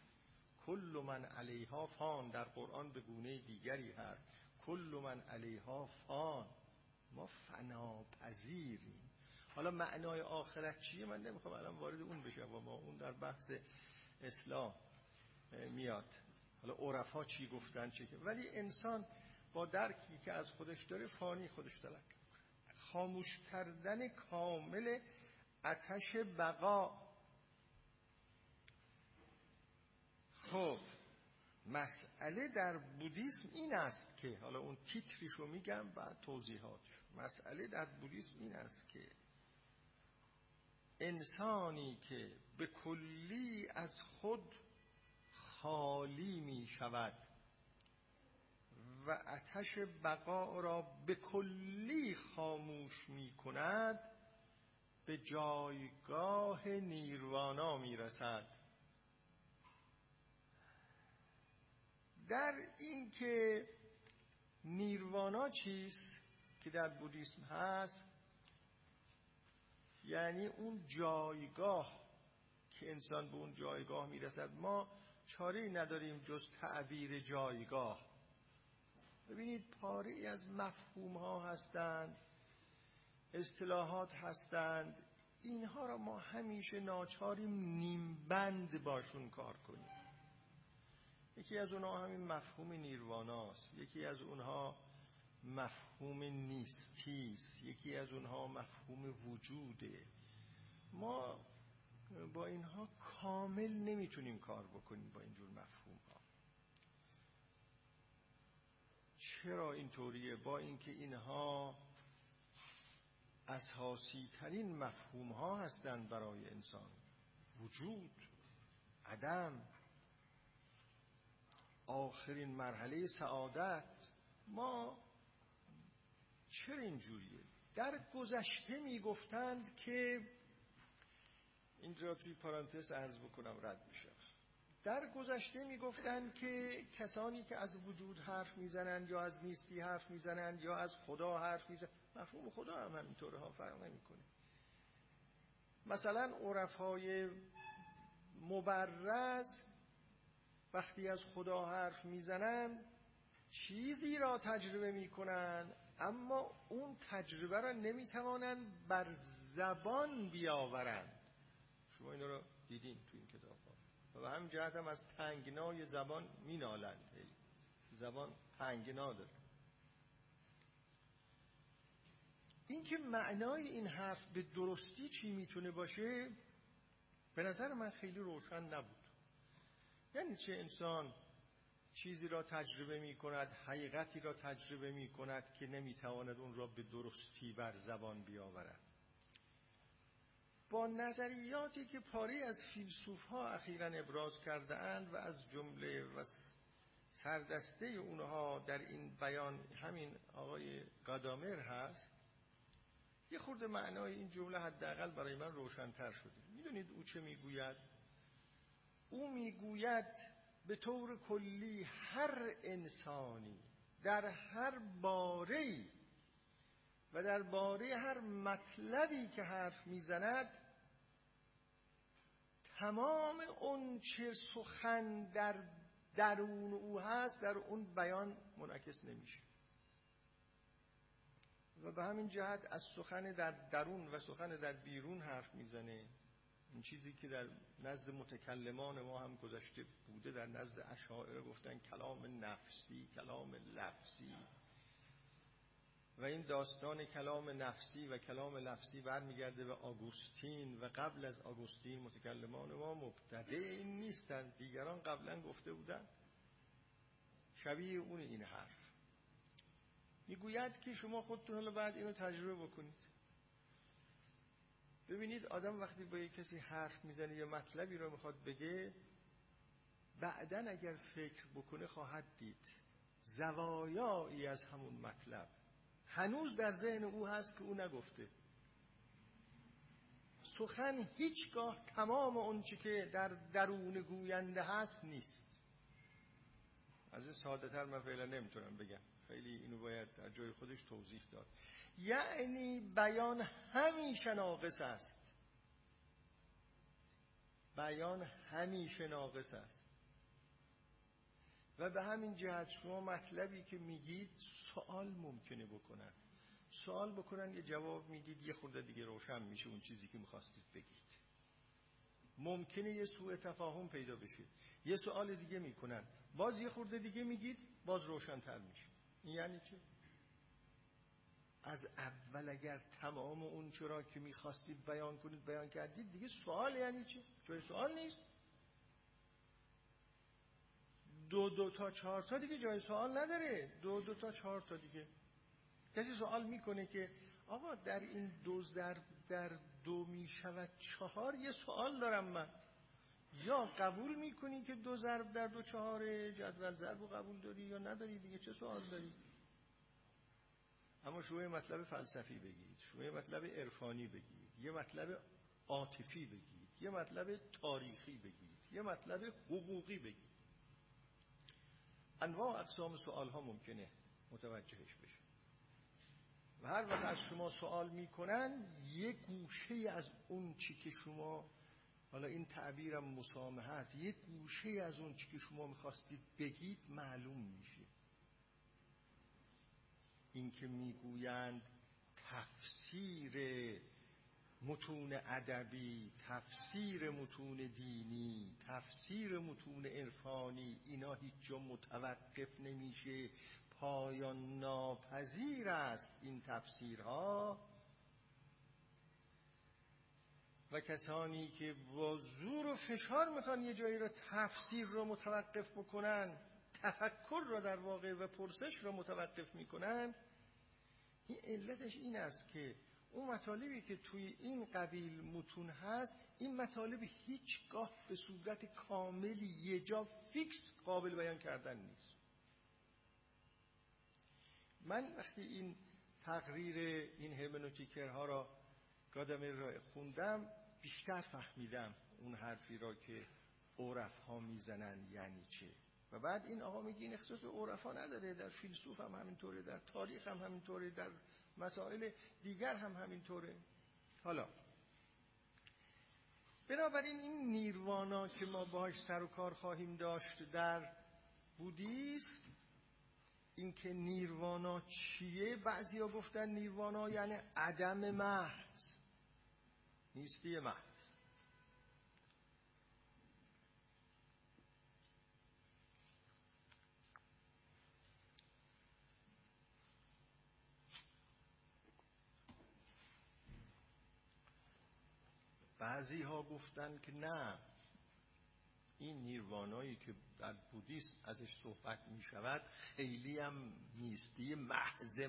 کل من علیها فان در قرآن به گونه دیگری هست، کل من علیها فان، ما فناپذیریم. حالا معنای آخرت چیه من نمیخوام الان وارد اون بشم، و ما اون در بحث اسلام میاد، حالا عرفا چی گفتن چی، ولی انسان با درکی که از خودش داره فانی خودش تلک. خاموش کردن کامل آتش بقا. خب مسئله در بودیسم این است که، حالا اون تیتریشو میگم بعد توضیحاتش، مسئله در بودیسم این است که انسانی که به کلی از خود خالی می شود و آتش بقا را به کلی خاموش می کند به جایگاه نیروانا می رسد. در این که نیروانا چیست که در بودیسم هست، یعنی اون جایگاه که انسان به اون جایگاه می رسد. ما چاره‌ای نداریم جز تعبیر جایگاه. ببینید پاره‌ای از مفهوم‌ها هستند، اصطلاحات هستند، اینها را ما همیشه ناچاریم نیمبند باشون کار کنیم. یکی از اونها همین مفهوم نیرواناست، یکی از اونها مفهوم نیستیست، یکی از اونها مفهوم وجوده. ما با اینها کامل نمیتونیم کار بکنیم، با اینجور مفهوم ها. چرا اینطوریه؟ با اینکه اینها اساسی ترین مفهوم ها هستند برای انسان. وجود، عدم، آخرین مرحله سعادت. ما چرا اینجوریه؟ در گذشته میگفتند که اینجا توی پرانتز عرض بکنم رد میشه. در گذشته میگفتن که کسانی که از وجود حرف میزنن یا از نیستی حرف میزنن یا از خدا حرف میزنن، مفهوم خدا هم همینطوره ها، فرق نمیکنه. مثلا عرفای مبرز وقتی از خدا حرف میزنن چیزی را تجربه میکنن، اما اون تجربه را نمیتوانن بر زبان بیاورن. شما این رو دیدین تو این کتاب ها. و همین جهت هم از تنگنای زبان می نالند. زبان تنگنا داره. این که معنای این حرف به درستی چی میتونه باشه به نظر من خیلی روشن نبود. یعنی چه انسان چیزی را تجربه می کند، حقیقتی را تجربه می کند که نمیتواند اون را به درستی بر زبان بیاورد. با نظریاتی که پاری از فیلسوف ها اخیراً ابراز کرده اند و از جمله و سردسته اونها در این بیان همین آقای قادامر هست، یه خورده معنای این جمله حداقل برای من روشن‌تر شده. میدونید او چه میگوید؟ او میگوید به طور کلی هر انسانی در هر باره‌ای و در باره هر مطلبی که حرف میزند تمام اون چه سخن در درون او هست در اون بیان منعکس نمیشه و به همین جهت از سخن در درون و سخن در بیرون حرف میزنه. این چیزی که در نزد متکلمان ما هم گذشته بوده، در نزد اشاعره گفتن کلام نفسی، کلام لفظی، و این داستان کلام نفسی و کلام لفظی برمیگرده به آگوستین و قبل از آگوستین متکلمان ما مبتدع این نیستند، دیگران قبلا گفته بودند. شبیه اون این حرف. میگوید که شما خودتون حالا بعد اینو تجربه بکنید. ببینید آدم وقتی با یک کسی حرف میزنه یا مطلبی رو میخواد بگه، بعداً اگر فکر بکنه خواهد دید زوایایی از همون مطلب هنوز در ذهن او هست که او نگفته. سخن هیچگاه تمام آنچه که در درون گوینده هست نیست. از این ساده تر من فعلا نمیتونم بگم، خیلی اینو باید در جای خودش توضیح داد. یعنی بیان همیشه ناقص است. بیان همیشه ناقص است. و به همین جهت شما مطلبی که میگید سوال ممکنه بکنن، سوال بکنن یه جواب میدید یه خورده دیگه روشن میشه اون چیزی که میخواستید بگید. ممکنه یه سوء تفاهم پیدا بشه، یه سوال دیگه میکنن، باز یه خورده دیگه میگید، باز روشن‌تر میشه. این یعنی چه؟ از اول اگر تمام اون چرا که میخواستید بیان کنید بیان کردید، دیگه سوال یعنی چی؟ چون سوال نیست. دو تا چهار تا دیگه جای سوال نداره. دو تا چهار تا دیگه کسی سوال میکنه که آقا در این دوز در دو میشود چهار، یه سوال دارم من. یا قبول میکنی که دو ضرب در دو چهاره، جدول ضرب رو قبول داری یا نداری، دیگه چه سوال داری؟ اما شما یه مطلب فلسفی بگید، شما یه مطلب عرفانی بگید، یه مطلب عاطفی بگید، یه مطلب تاریخی بگید، یه مطلب حقوقی بگید، انواع اقسام سوال ها ممکنه متوجهش بشه. و هر وقت از شما سوال میکنن یه گوشه از اون چی که شما، حالا این تعبیرم مسامحه است، یه گوشه از اون چی که شما میخواستید بگید معلوم میشه. این که میگویند تفسیر متون ادبی، تفسیر متون دینی، تفسیر متون عرفانی، اینا هیچ جا متوقف نمیشه، پایان ناپذیر است این تفسیرها. و کسانی که با زور و فشار میخوان یه جایی را تفسیر را متوقف بکنن، تفکر را در واقع و پرسش را متوقف میکنن، این علتش این است که اون مطالبی که توی این قبیل متون هست، این مطالب هیچگاه به صورت کاملی یه جا فیکس قابل بیان کردن نیست. من وقتی این تقریر این هرمنوتیکرها را، قادامر را خوندم، بیشتر فهمیدم اون حرفی را که عرف ها میزنن یعنی چه. و بعد این آقا میگه این اختصاص به عرفا نداره، در فیلسوف هم همینطوره، در تاریخ هم همینطوره، در مسائل دیگر هم همینطوره. حالا بنابراین این نیروانا که ما باهاش سر و کار خواهیم داشت در بودیسم، این که نیروانا چیه، بعضی ها گفتن نیروانا یعنی عدم محض، نیستی محض. بعضی ها گفتن که نه، این نیروانایی که در بودیسم ازش صحبت می شود خیلی هم نیستی محض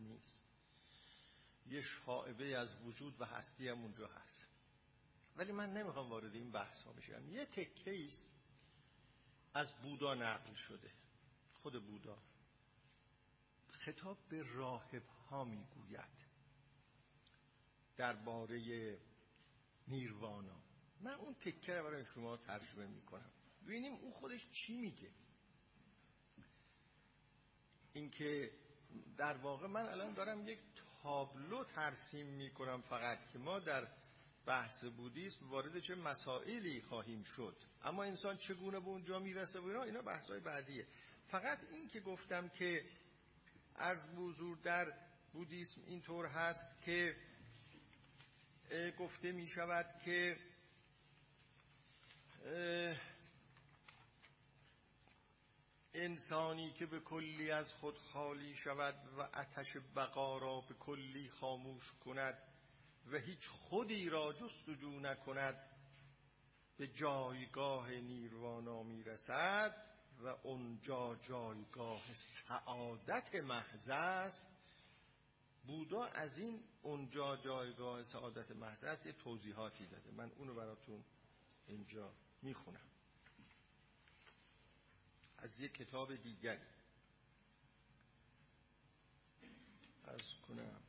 نیست، یه شائبه از وجود و هستی هم اونجا هست. ولی من نمیخوام وارد این بحث ها بشم. یه تکه است از بودا نقل شده. خود بودا خطاب به راهب ها می گوید درباره نیروانا. من اون تکه رو برای شما ترجمه میکنم، ببینیم اون خودش چی میگه. اینکه در واقع من الان دارم یک تابلو ترسیم میکنم فقط که ما در بحث بودیسم وارد چه مسائلی خواهیم شد، اما انسان چگونه به اونجا میرسه و اینا بحثای بعدیه. فقط این که گفتم که عرض بزرگ در بودیسم اینطور هست که گفته می شود که انسانی که به کلی از خود خالی شود و آتش بقا را به کلی خاموش کند و هیچ خودی را جستجو نکند به جایگاه نیروانا می رسد و اونجا جایگاه سعادت محض است. بودا از این اونجا جایگاه سعادت محض است یه توضیحاتی داده، من اونو براتون اینجا میخونم از یک کتاب دیگری. عرض کنم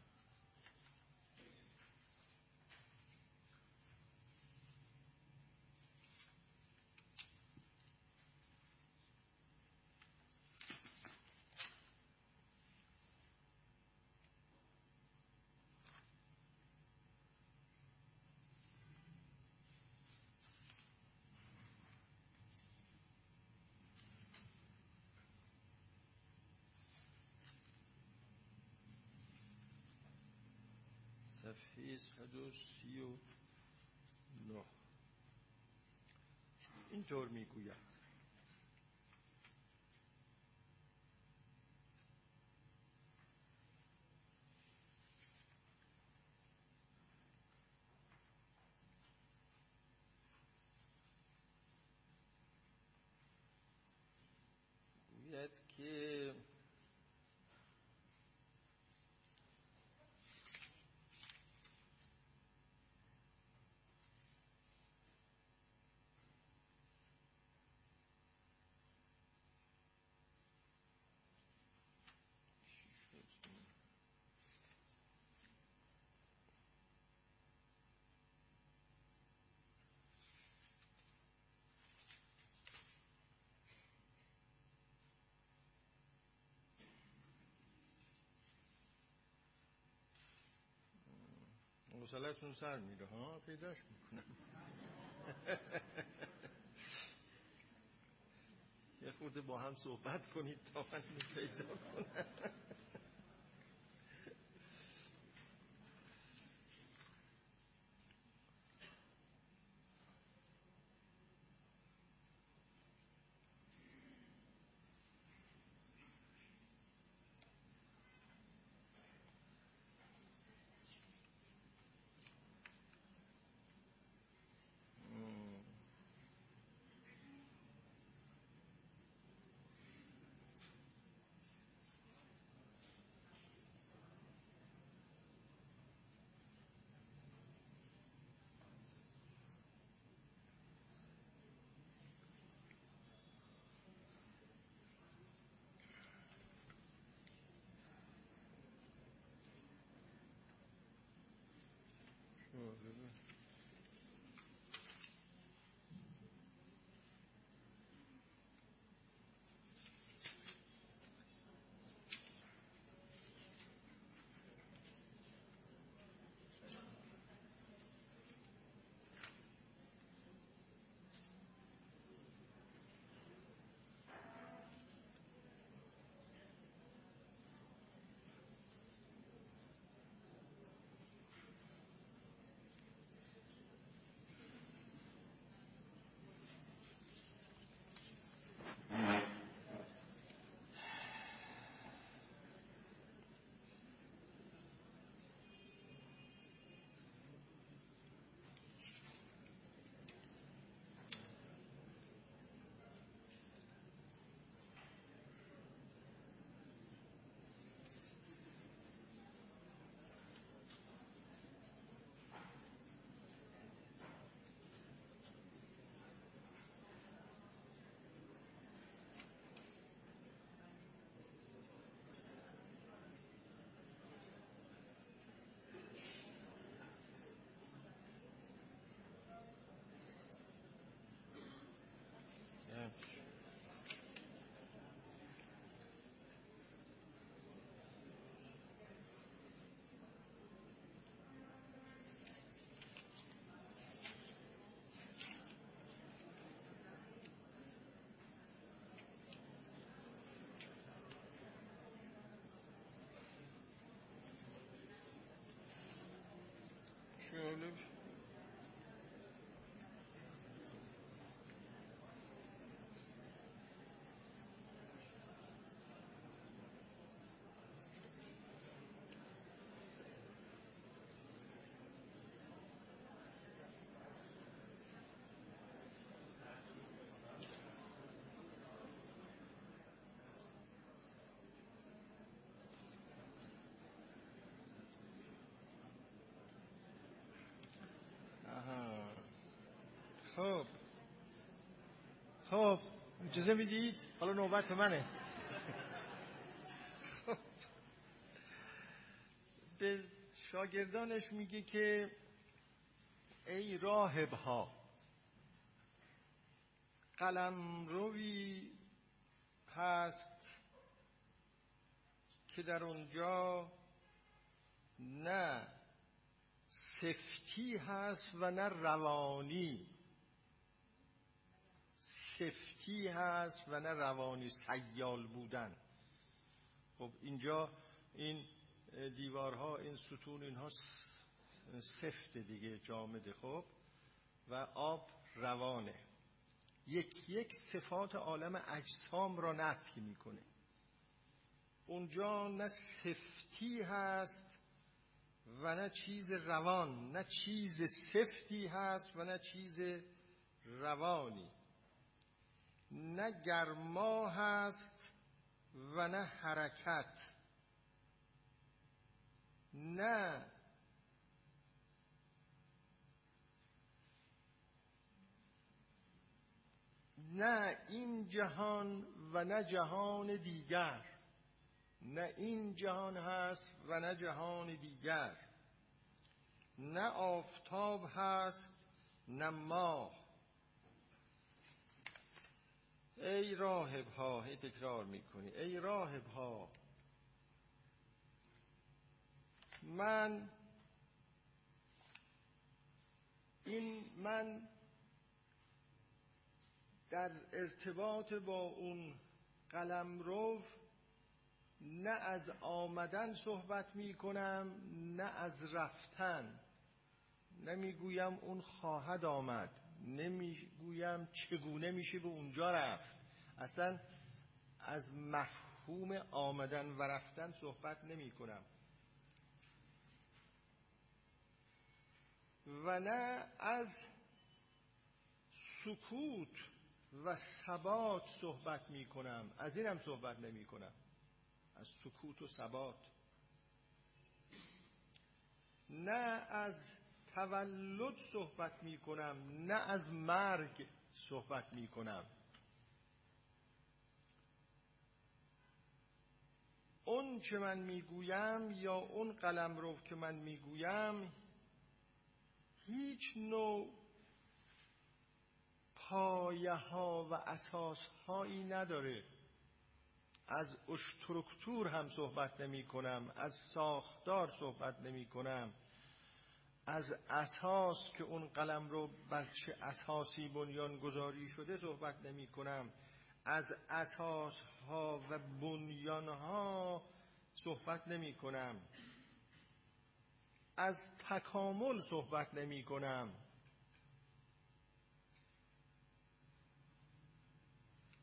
صفحه 139 اینطور میگوید: گوید که حوصله‌تون سر میره ها، پیداش میکنم. یه خورده با هم صحبت کنید تا من پیدا کنم. Şöyle خب اجازه میدید حالا نوبت منه. به شاگردانش میگه که ای راهبها، قلمروی هست که در اونجا نه سفتی هست و نه روانی. سفتی هست و نه روانی، سیال بودن. خب اینجا این دیوارها، این ستون، اینها سفت دیگه جامد خوب و آب روانه. یک صفات عالم اجسام را نفی میکنه. اونجا نه سفتی هست و نه چیز روان، نه چیز سفتی هست و نه چیز روانی، نه گرما هست و نه حرکت، نه این جهان و نه جهان دیگر، نه این جهان هست و نه جهان دیگر، نه آفتاب هست نه ماه. ای راهب ها، تکرار میکنی، ای راهب ها، من در ارتباط با اون قلمرو نه از آمدن صحبت می کنم نه از رفتن، نمی گویم اون خواهد آمد، نمی گویم چگونه میشه به اونجا رفت، اصلا از مفهوم آمدن و رفتن صحبت نمی کنم و نه از سکوت و ثبات صحبت می کنم، از این هم صحبت نمی کنم، از سکوت و ثبات، نه از تولد صحبت می کنم نه از مرگ صحبت می کنم. اون چه من می گویم یا اون قلمرو که من می گویم هیچ نوع پایه ها و اساس هایی نداره. از اشترکتور هم صحبت نمی کنم، از ساختار صحبت نمی کنم، از اساس که اون قلمرو بر چه اساسی بنیان گذاری شده صحبت نمی کنم، از اساس ها و بنیان ها صحبت نمی کنم، از تکامل صحبت نمی کنم،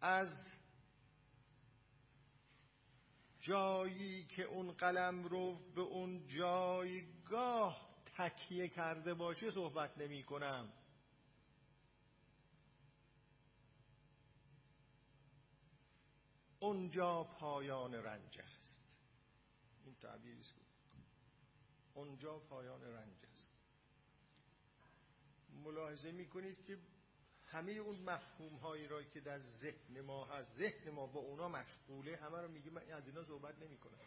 از جایی که اون قلمرو به اون جایگاه تکیه کرده باشه صحبت نمی کنم، اونجا پایان رنج است. این تعبیر است، اونجا پایان رنج است. ملاحظه می کنید که همه اون مفهوم هایی را که در ذهن ما هست، ذهن ما با اونا مشغوله، همه رو میگه من از اینا صحبت نمی کنم،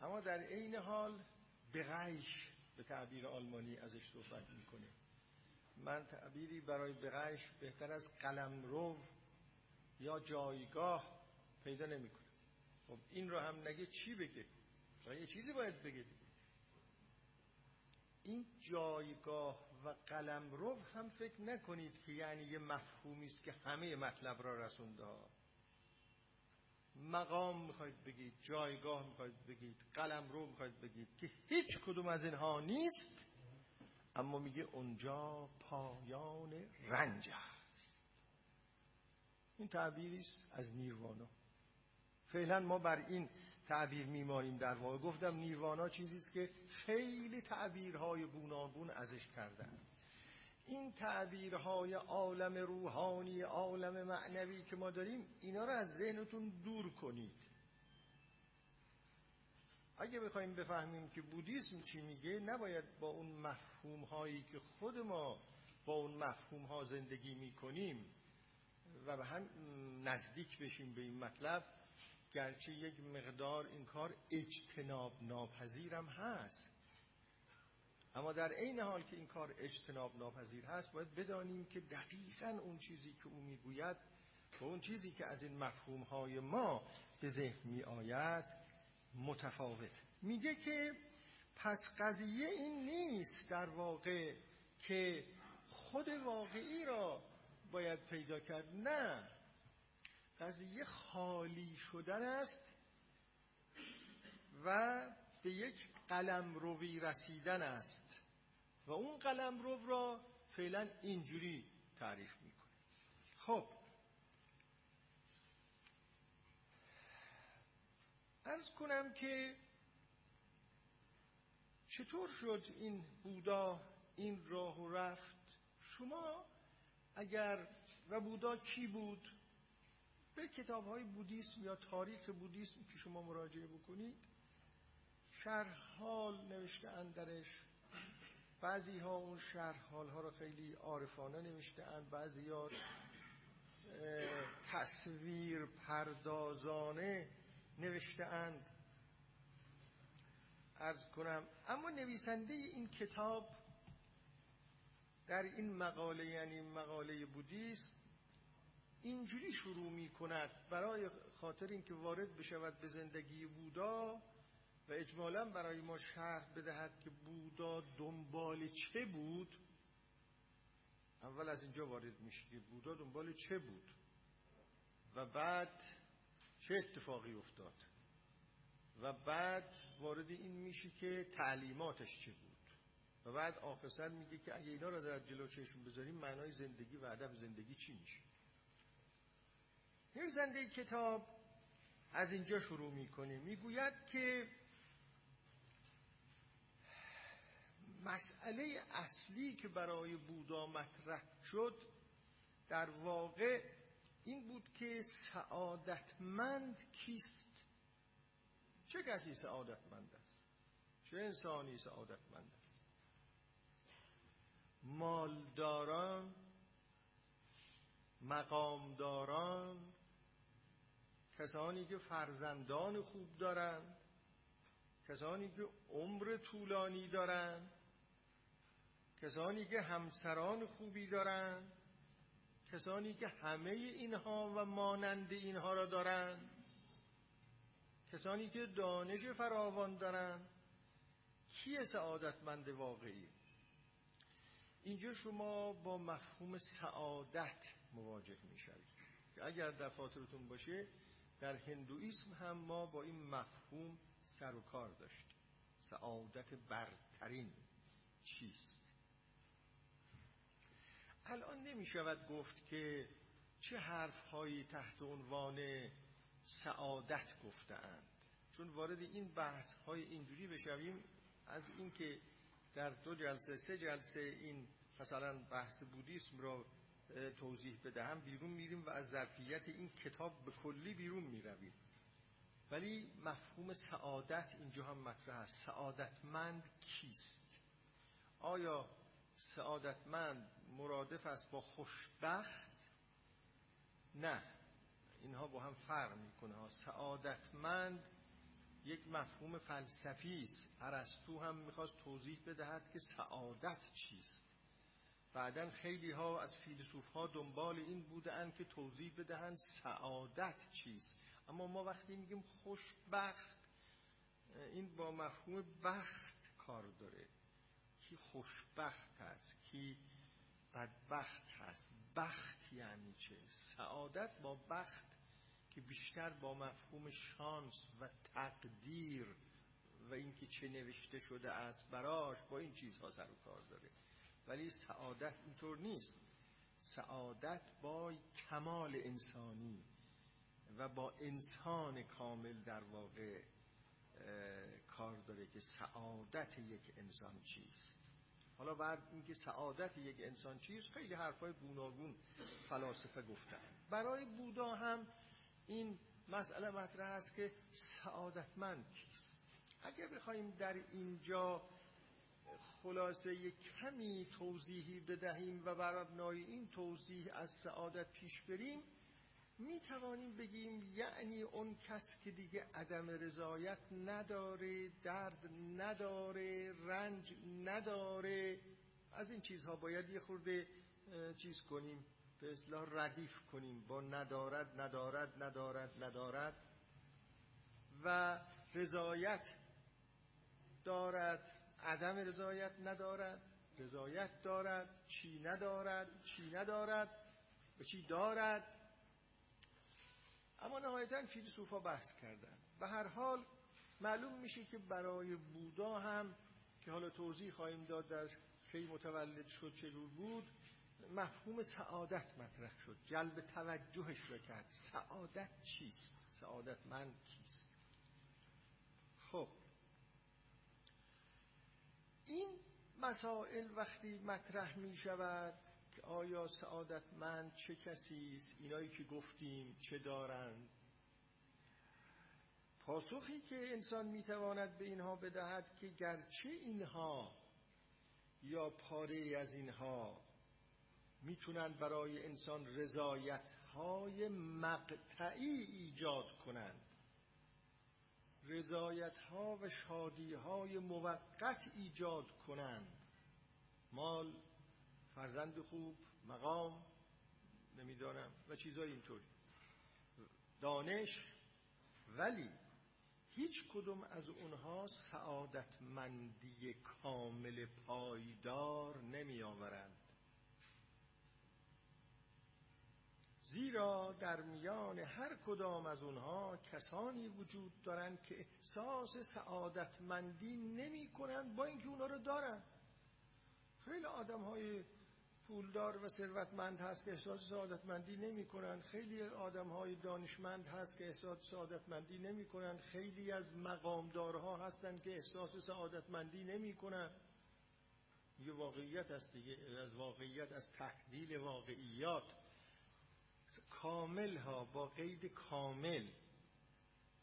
اما در عین حال بغیش به تعبیر آلمانی ازش صحبت میکنه. من تعبیری برای بغیش بهتر از قلمرو یا جایگاه پیدا نمیکنم. خب این رو هم نگه چی بگه؟ یه چیزی باید بگه دیگه. این جایگاه و قلمرو هم فکر نکنید که یعنی یه مفهومی است که همه مطلب را رسونده ها. مقام میخواید بگید، جایگاه میخواید بگید، قلمرو میخواید بگید، که هیچ کدوم از اینها نیست، اما میگه اونجا پایان رنج است. این تعبیری است از نیروانا. فعلا ما بر این تعبیر میمانیم. در واقع گفتم نیروانا چیزی است که خیلی تعبیرهای گوناگون ازش کردند. این تعبیرهای عالم روحانی، عالم معنوی که ما داریم، اینا رو از ذهنتون دور کنید. اگه بخوایم بفهمیم که بودیسم چی میگه، نباید با اون مفهوم‌هایی که خود ما با اون مفهوم‌ها زندگی میکنیم و به هم نزدیک بشیم به این مطلب، گرچه یک مقدار این کار اجتناب ناپذیرم هست، اما در عین حال که این کار اجتناب ناپذیر هست باید بدانیم که دقیقاً اون چیزی که او میگوید و اون چیزی که از این مفهوم‌های ما به ذهن میآید متفاوت. میگه که پس قضیه این نیست در واقع که خود واقعی را باید پیدا کرد، نه، قضیه خالی شدن است و به یک قلمروی رسیدن است و اون قلمرو را فعلا اینجوری تعریف میکنه. خب عرض کنم که چطور شد این بودا این راهو رفت. شما اگر و بودا کی بود، به کتاب‌های بودیسم یا تاریخ بودیسم که شما مراجعه بکنید شرحال نوشته‌اند درش. بعضی ها اون شرحال ها را خیلی عارفانه نوشته‌اند، بعضی ها تصویر پردازانه نوشته‌اند عرض کنم. اما نویسنده این کتاب در این مقاله، یعنی مقاله بودیست، اینجوری شروع می کند برای خاطر اینکه وارد بشود به زندگی بودا و اجمالا برای ما شرح بدهد که بودا دنبال چه بود. اول از اینجا وارد میشه که بودا دنبال چه بود و بعد چه اتفاقی افتاد و بعد وارد این میشه که تعلیماتش چه بود و بعد آخرسر میگه که اگه اینا را در جلو چشم بذاریم معنای زندگی و هدف زندگی چی میشه. نویسنده کتاب از اینجا شروع میکنه، میگوید که مسئله اصلی که برای بودا مطرح شد در واقع این بود که سعادتمند کیست؟ چه کسی سعادتمند است؟ چه انسانی سعادتمند است؟ مالداران، مقامداران، کسانی که فرزندان خوب دارن، کسانی که عمر طولانی دارن، کسانی که همسران خوبی دارن، کسانی که همه اینها و مانند اینها را دارن، کسانی که دانش فراوان دارن. کی سعادتمند واقعی؟ اینجا شما با مفهوم سعادت مواجه میشوید که اگر در خاطرتون باشه در هندویسم هم ما با این مفهوم سر و کار داشتیم. سعادت برترین چیست؟ الان نمی شود گفت که چه حرفهایی تحت عنوان سعادت گفتند، چون وارد این بحث های اینجوری بشویم از اینکه در 2 جلسه 3 جلسه این مثلا بحث بودیسم را توضیح بدهم بیرون میریم و از ظرفیت این کتاب به کلی بیرون میرویم. ولی مفهوم سعادت اینجا هم مطرح است. سعادتمند کیست؟ آیا سعادتمند مرادف است با خوشبخت؟ نه، اینها با هم فرق میکنه. سعادتمند یک مفهوم فلسفی است. ارسطو هم میخواست توضیح بدهد که سعادت چیست. بعدن خیلی ها از فیلسوف ها دنبال این بودند که توضیح بدهند سعادت چیست. اما ما وقتی میگیم خوشبخت، این با مفهوم بخت کار داره. کی خوشبخت هست، کی بدبخت هست. بخت یعنی چه؟ سعادت با بخت که بیشتر با مفهوم شانس و تقدیر و اینکه چه نوشته شده است براش، با این چیزها سر و کار داره. ولی سعادت اینطور نیست. سعادت با کمال انسانی و با انسان کامل در واقع کار داره که سعادت یک انسان چیست. حالا بعد اینکه سعادت یک انسان چیست، خیلی حرفای گوناگون فلاسفه گفتن. برای بودا هم این مسئله مطرح است که سعادتمند کیست. اگر بخوایم در اینجا خلاصه یک کمی توضیحی بدهیم و بر مبنای این توضیح از سعادت پیش بریم، می توانیم بگیم یعنی اون کس که دیگه عدم رضایت نداره، درد نداره، رنج نداره. از این چیزها باید یه خورده چیز کنیم، به اصطلاح ردیف کنیم. با ندارد ندارد ندارد ندارد و رضایت دارد، عدم رضایت ندارد، رضایت دارد، چی ندارد، چی ندارد و چی دارد. اما نهایتاً فیلسوفا بحث کردند. به هر حال معلوم میشه که برای بودا هم که حالا توضیح خواهیم داد در کی متولد شد چجور بود، مفهوم سعادت مطرح شد، جلب توجهش رو کرد. سعادت چیست؟ سعادت من کیست؟ خب این مسائل وقتی مطرح می شود که آیا سعادتمند چه کسی است، اینایی که گفتیم چه دارند، پاسخی که انسان می تواند به اینها بدهد که گرچه اینها یا پاره از اینها می توانند برای انسان رضایت‌های مقطعی ایجاد کنند، رضایت‌ها و شادی‌های موقت ایجاد کنند، مال، فرزند خوب، مقام، نمیدانم و چیزای اینطوری، دانش، ولی هیچ کدوم از اونها سعادتمندی کامل پایدار نمی آورند. زیرا در میان هر کدام از اونها کسانی وجود دارند که احساس سعادتمندی نمی کنند با اینکه اونها رو دارن. خیلی آدم‌های پولدار و ثروتمند هست که احساس سعادتمندی نمی کنند، خیلی آدم‌های دانشمند هست که احساس سعادتمندی نمی کنند، خیلی از مقامدارها هستند که احساس سعادتمندی نمی کنند. یه واقعیت است دیگه، از واقعیت، از تحلیل واقعیات کامل ها با قید کامل،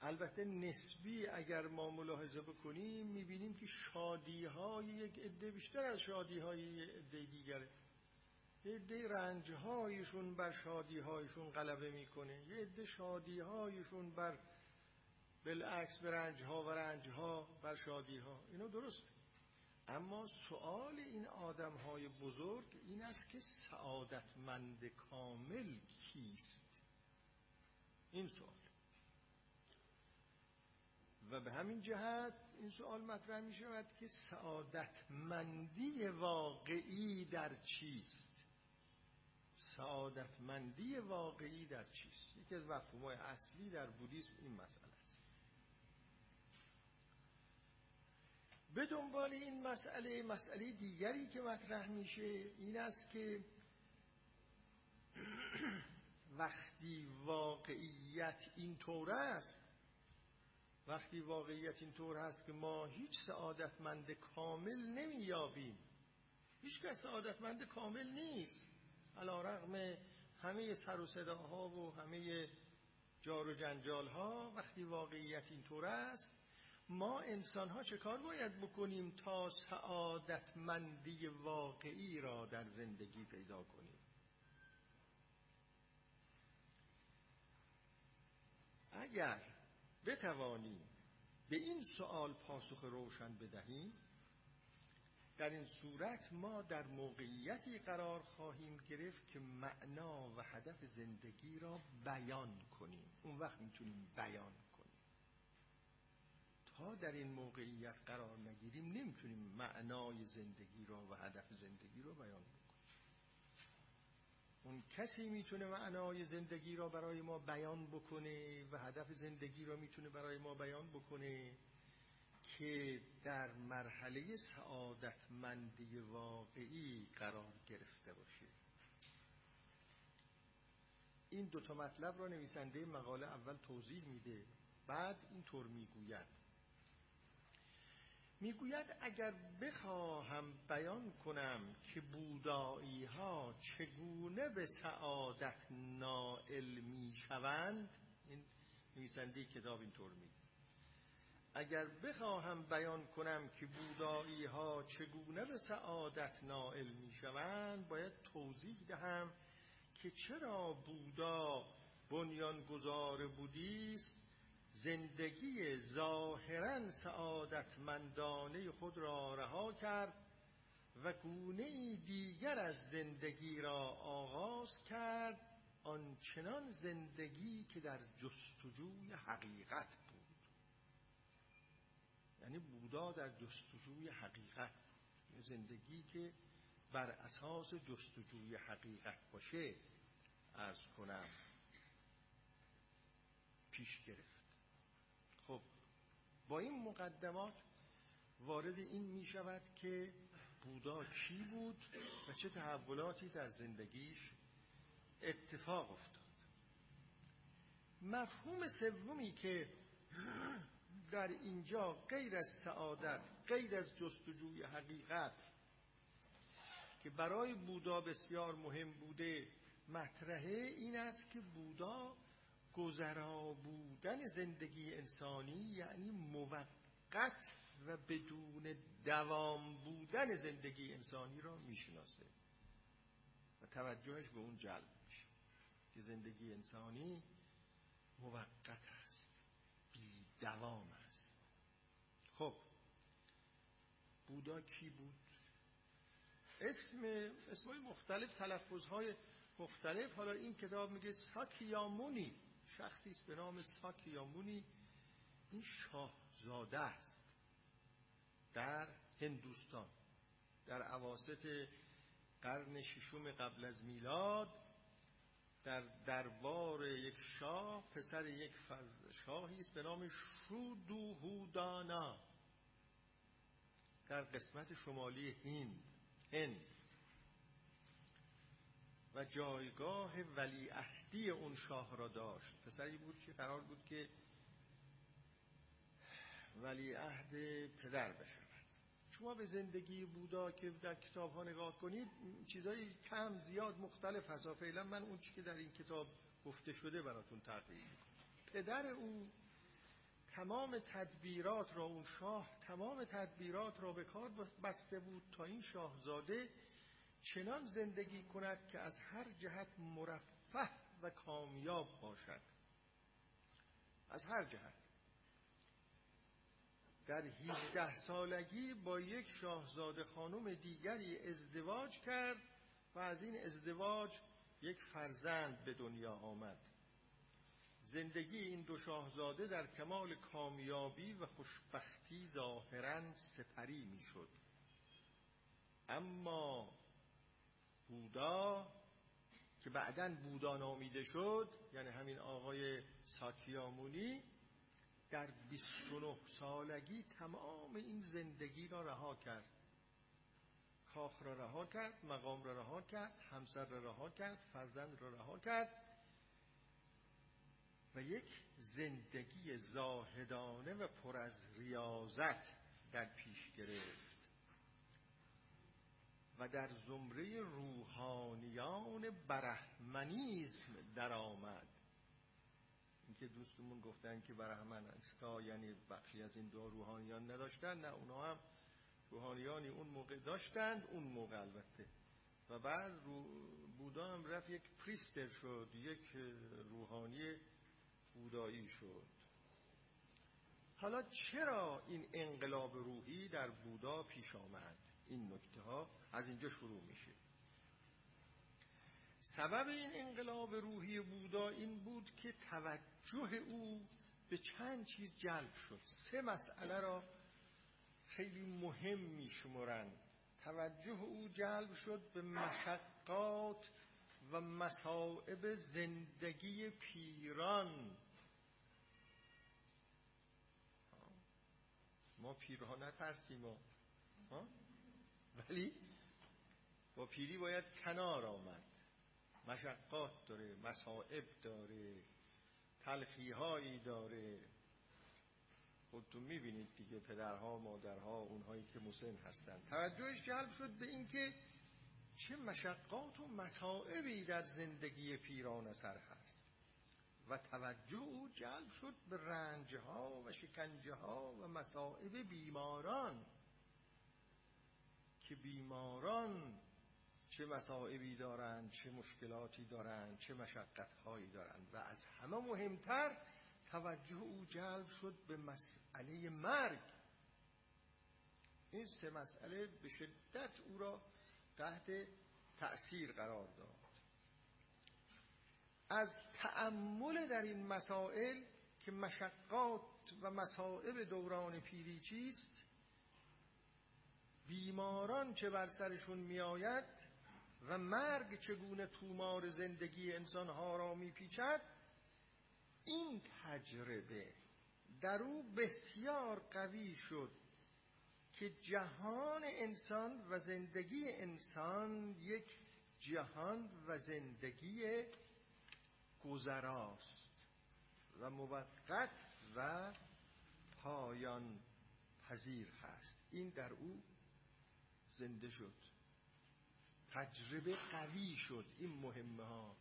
البته نسبی. اگر ما ملاحظه بکنیم میبینیم که شادی های یک عده بیشتر از شادی های یک عده دیگره. یه عده رنج هایشون بر شادی هایشون غلبه میکنه، یه عده شادی هایشون بر بالعکس به رنج ها و رنج ها بر شادی ها. اینو درست. اما سؤال این آدم های بزرگ این است که سعادتمند کامل کیست؟ این سؤال و به همین جهت این سؤال مطرح می شود که سعادتمندی واقعی در چیست؟ سعادتمندی واقعی در چیست؟ یکی از مفهوم‌های اصلی در بودیسم این مسئله است. به دنبال این مسئله، مسئله دیگری که مطرح میشه این است که وقتی واقعیت این طور است، وقتی واقعیت این طور است که ما هیچ سعادتمند کامل نمییابیم، هیچ کس سعادتمند کامل نیست، علی رغم همه سر و صداها و همه جار و جنجالها، وقتی واقعیت این طور است ما انسان ها چه کار باید بکنیم تا سعادتمندی واقعی را در زندگی پیدا کنیم؟ اگر بتوانیم به این سوال پاسخ روشن بدهیم، در این صورت ما در موقعیتی قرار خواهیم گرفت که معنا و هدف زندگی را بیان کنیم. اون وقت میتونیم بیان کنیم. تا در این موقعیت قرار نگیریم نمیتونیم معنای زندگی را و هدف زندگی را بیان بکنیم. اون کسی میتونه معنای زندگی را برای ما بیان بکنه و هدف زندگی را میتونه برای ما بیان بکنه که در مرحله سعادتمندی واقعی قرار گرفته باشه. این دوتا مطلب را نویسنده مقاله اول توضیح میده، بعد اینطور میگوید اگر بخواهم بیان کنم که بودایی ها چگونه به سعادت نائل می شوند، این نویسنده کتاب اینطور میگه، اگر بخواهم بیان کنم که بودایی ها چگونه به سعادت نائل می شوند، باید توضیح دهم که چرا بودا بنیانگذار بودیسم زندگی ظاهراً سعادتمندانه خود را رها کرد و گونه‌ای دیگر از زندگی را آغاز کرد، آنچنان زندگی که در جستجوی حقیقت بود. یعنی بودا در جستجوی حقیقت، زندگی که بر اساس جستجوی حقیقت باشه، عرض کنم پیش گرفت. خب با این مقدمات وارد این می شود که بودا کی بود و چه تحولاتی در زندگیش اتفاق افتاد. مفهوم سومی که در اینجا غیر از سعادت، غیر از جستجوی حقیقت که برای بودا بسیار مهم بوده مطرحه، این است که بودا گذرا بودن زندگی انسانی، یعنی موقت و بدون دوام بودن زندگی انسانی را میشناسه و توجهش به اون جلب میشه که زندگی انسانی موقت است، بی دوام است. خب بودا کی بود؟ اسمای مختلف، تلفظهای مختلف. حالا این کتاب میگه ساکیا مونی، شخصی است به نام ساکیا مونی، این شاهزاده است در هندوستان در اواسط قرن ششم قبل از میلاد، در دربار یک شاه، پسر یک شاهی است به نام شودوهودانا در قسمت شمالی هند و جایگاه ولیعهدی اون شاه را داشت. پسری بود که قرار بود که ولیعهد پدر بشود. شما به زندگی بودا که در کتاب ها نگاه کنید چیزای کم زیاد مختلف هست، فعلا من اون چیزی که در این کتاب گفته شده براتون تقریر میکنم. پدر او تمام تدبیرات را، اون شاه تمام تدبیرات را به کار بسته بود تا این شاهزاده چنان زندگی کند که از هر جهت مرفه و کامیاب باشد، از هر جهت. در 18 سالگی با یک شاهزاده خانم دیگری ازدواج کرد و از این ازدواج یک فرزند به دنیا آمد. زندگی این دو شاهزاده در کمال کامیابی و خوشبختی ظاهراً سپری می شد. اما بودا که بعداً بودا نامیده شد، یعنی همین آقای ساکیا مونی، در 29 سالگی تمام این زندگی را رها کرد، کاخ را رها کرد، مقام را رها کرد، همسر را رها کرد، فرزند را رها کرد و یک زندگی زاهدانه و پر از ریاضت در پیش گرفت و در زمره روحانیان برهمنیسم در آمد. این که دوستمون گفتن که برهمن استا، یعنی بخشی از این دو روحانیان نداشتن، نه، اونا هم روحانیانی اون موقع داشتند، اون موقع البته. و بعد بودا هم رفت یک پریستر شد، یک روحانی بودایی شد. حالا چرا این انقلاب روحی در بودا پیش آمد؟ این نکته ها از اینجا شروع میشه. سبب این انقلاب روحی بودا این بود که توجه او به چند چیز جلب شد. سه مسئله را خیلی مهم میشمرند. توجه او جلب شد به مشقات و مصائب زندگی پیران. ما پیرها نترسیم ها، ولی با پیری باید کنار آمد. مشقات داره، مصائب داره، تلخی‌هایی داره. خودتون می‌بینید دیگه، پدرها، مادرها، اونهایی که مسن هستن. توجهش جلب شد به اینکه چه مشقات و مصائبی در زندگی پیران سر هست و توجه او جلب شد به رنج‌ها و شکنجه‌ها و مصائب بیماران، که بیماران چه مصائبی دارند، چه مشکلاتی دارند، چه مشقت‌هایی دارند. و از همه مهمتر توجه او جلب شد به مسئله مرگ. این سه مسئله به شدت او را تحت تأثیر قرار داد. از تأمل در این مسائل که مشقات و مصائب دوران پیری چیست، بیماران چه بر سرشون میآید و مرگ چگونه تومار زندگی انسانها را میپیچد، این تجربه در او بسیار قوی شد که جهان انسان و زندگی انسان یک جهان و زندگی گذراست و موقت و پایان پذیر هست. این در او زنده شد، تجربه قوی شد. این مهمه ها.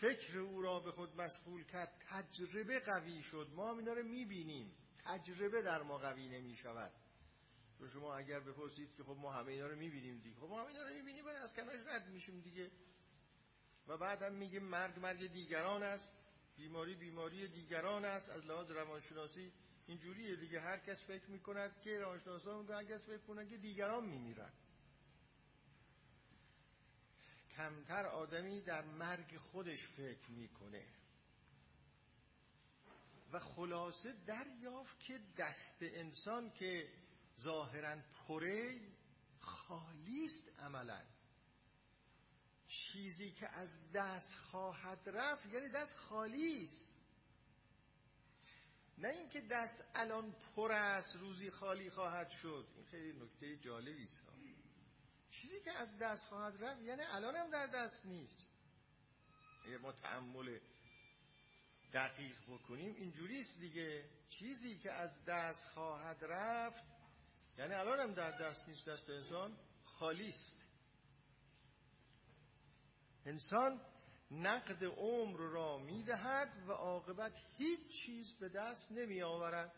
فکر او را به خود مشغول کرد، تجربه قوی شد. ما اینا رو میبینیم، تجربه در ما قوی نمیشود. تو شما اگر بپرسید که خب ما همه اینا رو میبینیم دیگه، خب ما همه اینا رو میبینیم ولی از کنارش رد میشیم دیگه. و بعد هم میگه مرگ دیگران است، بیماری دیگران است. از لحاظ روانشناسی اینجوریه دیگه، هر کس فکر میکند که روانشناسا اون هر کس فکر کنه که دیگران میمیرن. کمتر آدمی در مرگ خودش فکر میکنه. و خلاصه دریافت که دست انسان که ظاهرا پره خالیست، عملا چیزی که از دست خواهد رفت یعنی دست خالیست. نه اینکه دست الان پر است روزی خالی خواهد شد. این خیلی نکته جالبی است. چیزی که از دست خواهد رفت یعنی الان هم در دست نیست. اگه ما تأمل دقیق بکنیم اینجوریست دیگه. چیزی که از دست خواهد رفت یعنی الان هم در دست نیست. دست انسان خالیست. انسان نقد عمر را میدهد و عاقبت هیچ چیز به دست نمی آورد.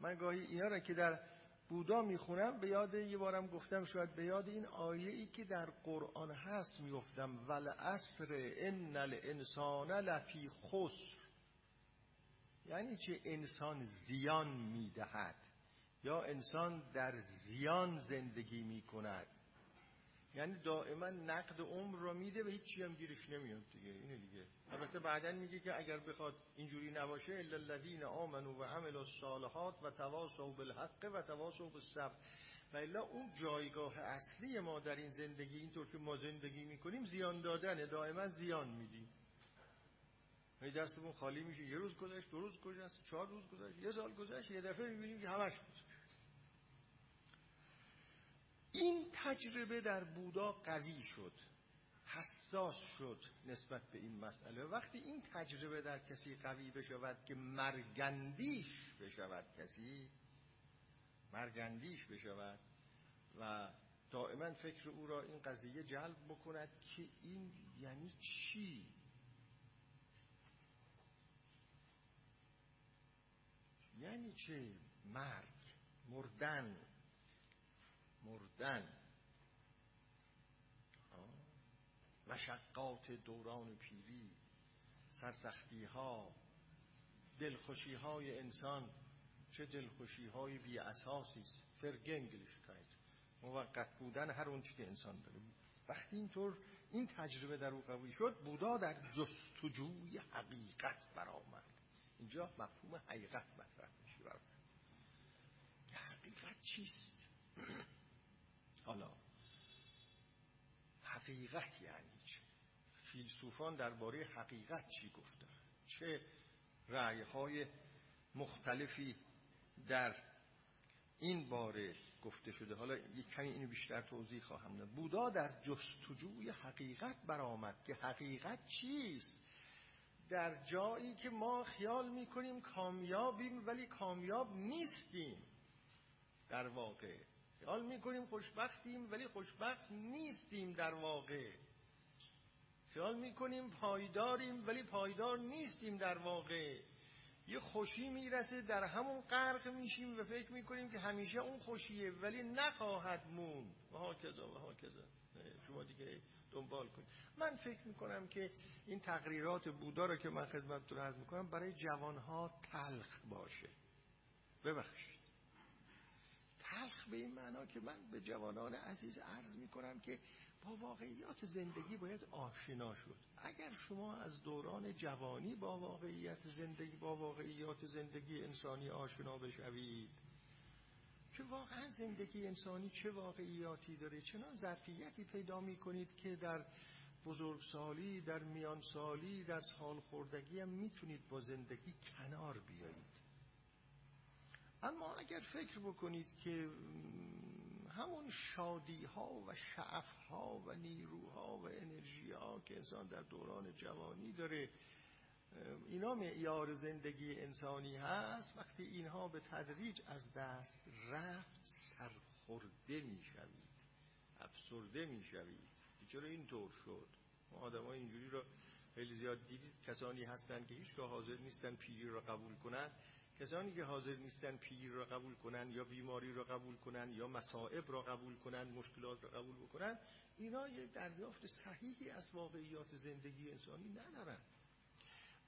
من گاهی اینا را که در بودا میخونم به یاد، یه بارم گفتم شاید به یاد این آیه ای که در قرآن هست میگفتم والعصر ان الانسان لفی خسر. یعنی چه؟ انسان زیان میدهد یا انسان در زیان زندگی میکند. یعنی دائما نقد عمر را میده و هیچی هم گیرش نمیاد دیگه. اینه دیگه. البته بعداً میگه که اگر بخواد اینجوری نباشه الا الذین آمنوا و عملوا الصالحات و تواصوا بالحق و تواصوا بالصبر. و الا اون جایگاه اصلی ما در این زندگی، اینطور که ما زندگی میکنیم، زیان دادنه. دائما زیان میدیم. هی دستمون خالی میشه. یه روز گذشت، دو روز گذشت، 4 روز گذشت، یه سال گذشت، یه دفعه میبینیم که همش گذشت. این تجربه در بودا قوی شد، حساس شد نسبت به این مسئله. وقتی این تجربه در کسی قوی بشود که مرگندیش بشود، کسی مرگندیش بشود و دائما فکر او را این قضیه جلب بکند که این یعنی چی؟ یعنی چه مرگ؟ مردن، مشقات دوران پیری، سرسختی ها، دلخوشی های انسان. چه دلخوشی های بی اساسی است. فرگنگلیشکایت، موقت بودن هر اون چی که انسان داره. وقتی اینطور این تجربه در او قوی شد، بودا در جستجوی حقیقت برآمد. اینجا مفهوم حقیقت مطرح میشه برام. حقیقت چیست؟ حالا حقیقت یعنی چه؟ فیلسوفان درباره حقیقت چی گفتن؟ چه رأی‌های مختلفی در این باره گفته شده؟ حالا یک کمی اینو بیشتر توضیح خواهم داد. بودا در جستجوی حقیقت برآمد که حقیقت چیست؟ در جایی که ما خیال می‌کنیم کامیابیم ولی کامیاب نیستیم. در واقع خیال میکنیم خوشبختیم ولی خوشبخت نیستیم. در واقع خیال میکنیم پایداریم ولی پایدار نیستیم. در واقع یه خوشی میرسه، در همون غرق میشیم و فکر میکنیم که همیشه اون خوشیه ولی نخواهد موند و هاکذا و هاکذا. شما دیگه دنبال کنید. من فکر میکنم که این تقریرات بودا رو که من خدمتتون عرض میکنم برای جوانها تلخ باشه. ببخشید، تلخ به این معنا که من به جوانان عزیز عرض می کنم که با واقعیات زندگی باید آشنا شد. اگر شما از دوران جوانی با واقعیات زندگی انسانی آشنا بشوید که واقعا زندگی انسانی چه واقعیاتی داره، چنان ظرفیتی پیدا می کنید که در بزرگسالی، در میانسالی، در سالخوردگی هم میتونید با زندگی کنار بیایید. اما اگر فکر بکنید که همون شادی ها و شعف ها و نیروها و انرژی ها که انسان در دوران جوانی داره اینا معیار زندگی انسانی هست، وقتی اینها به تدریج از دست رفت سرخورده میشوید، افسرده میشوید. چرا اینطور شد؟ ما آدمای اینجوری رو خیلی زیاد دیدید. کسانی هستند که هیچگاه حاضر نیستن پیری رو قبول کنن. کسانی که حاضر نیستن پیری رو قبول کنن یا بیماری رو قبول کنن یا مصائب رو قبول کنن، مشکلات رو قبول بکنن، اینا یه دریافت صحیحی از واقعیات زندگی انسانی ندارن.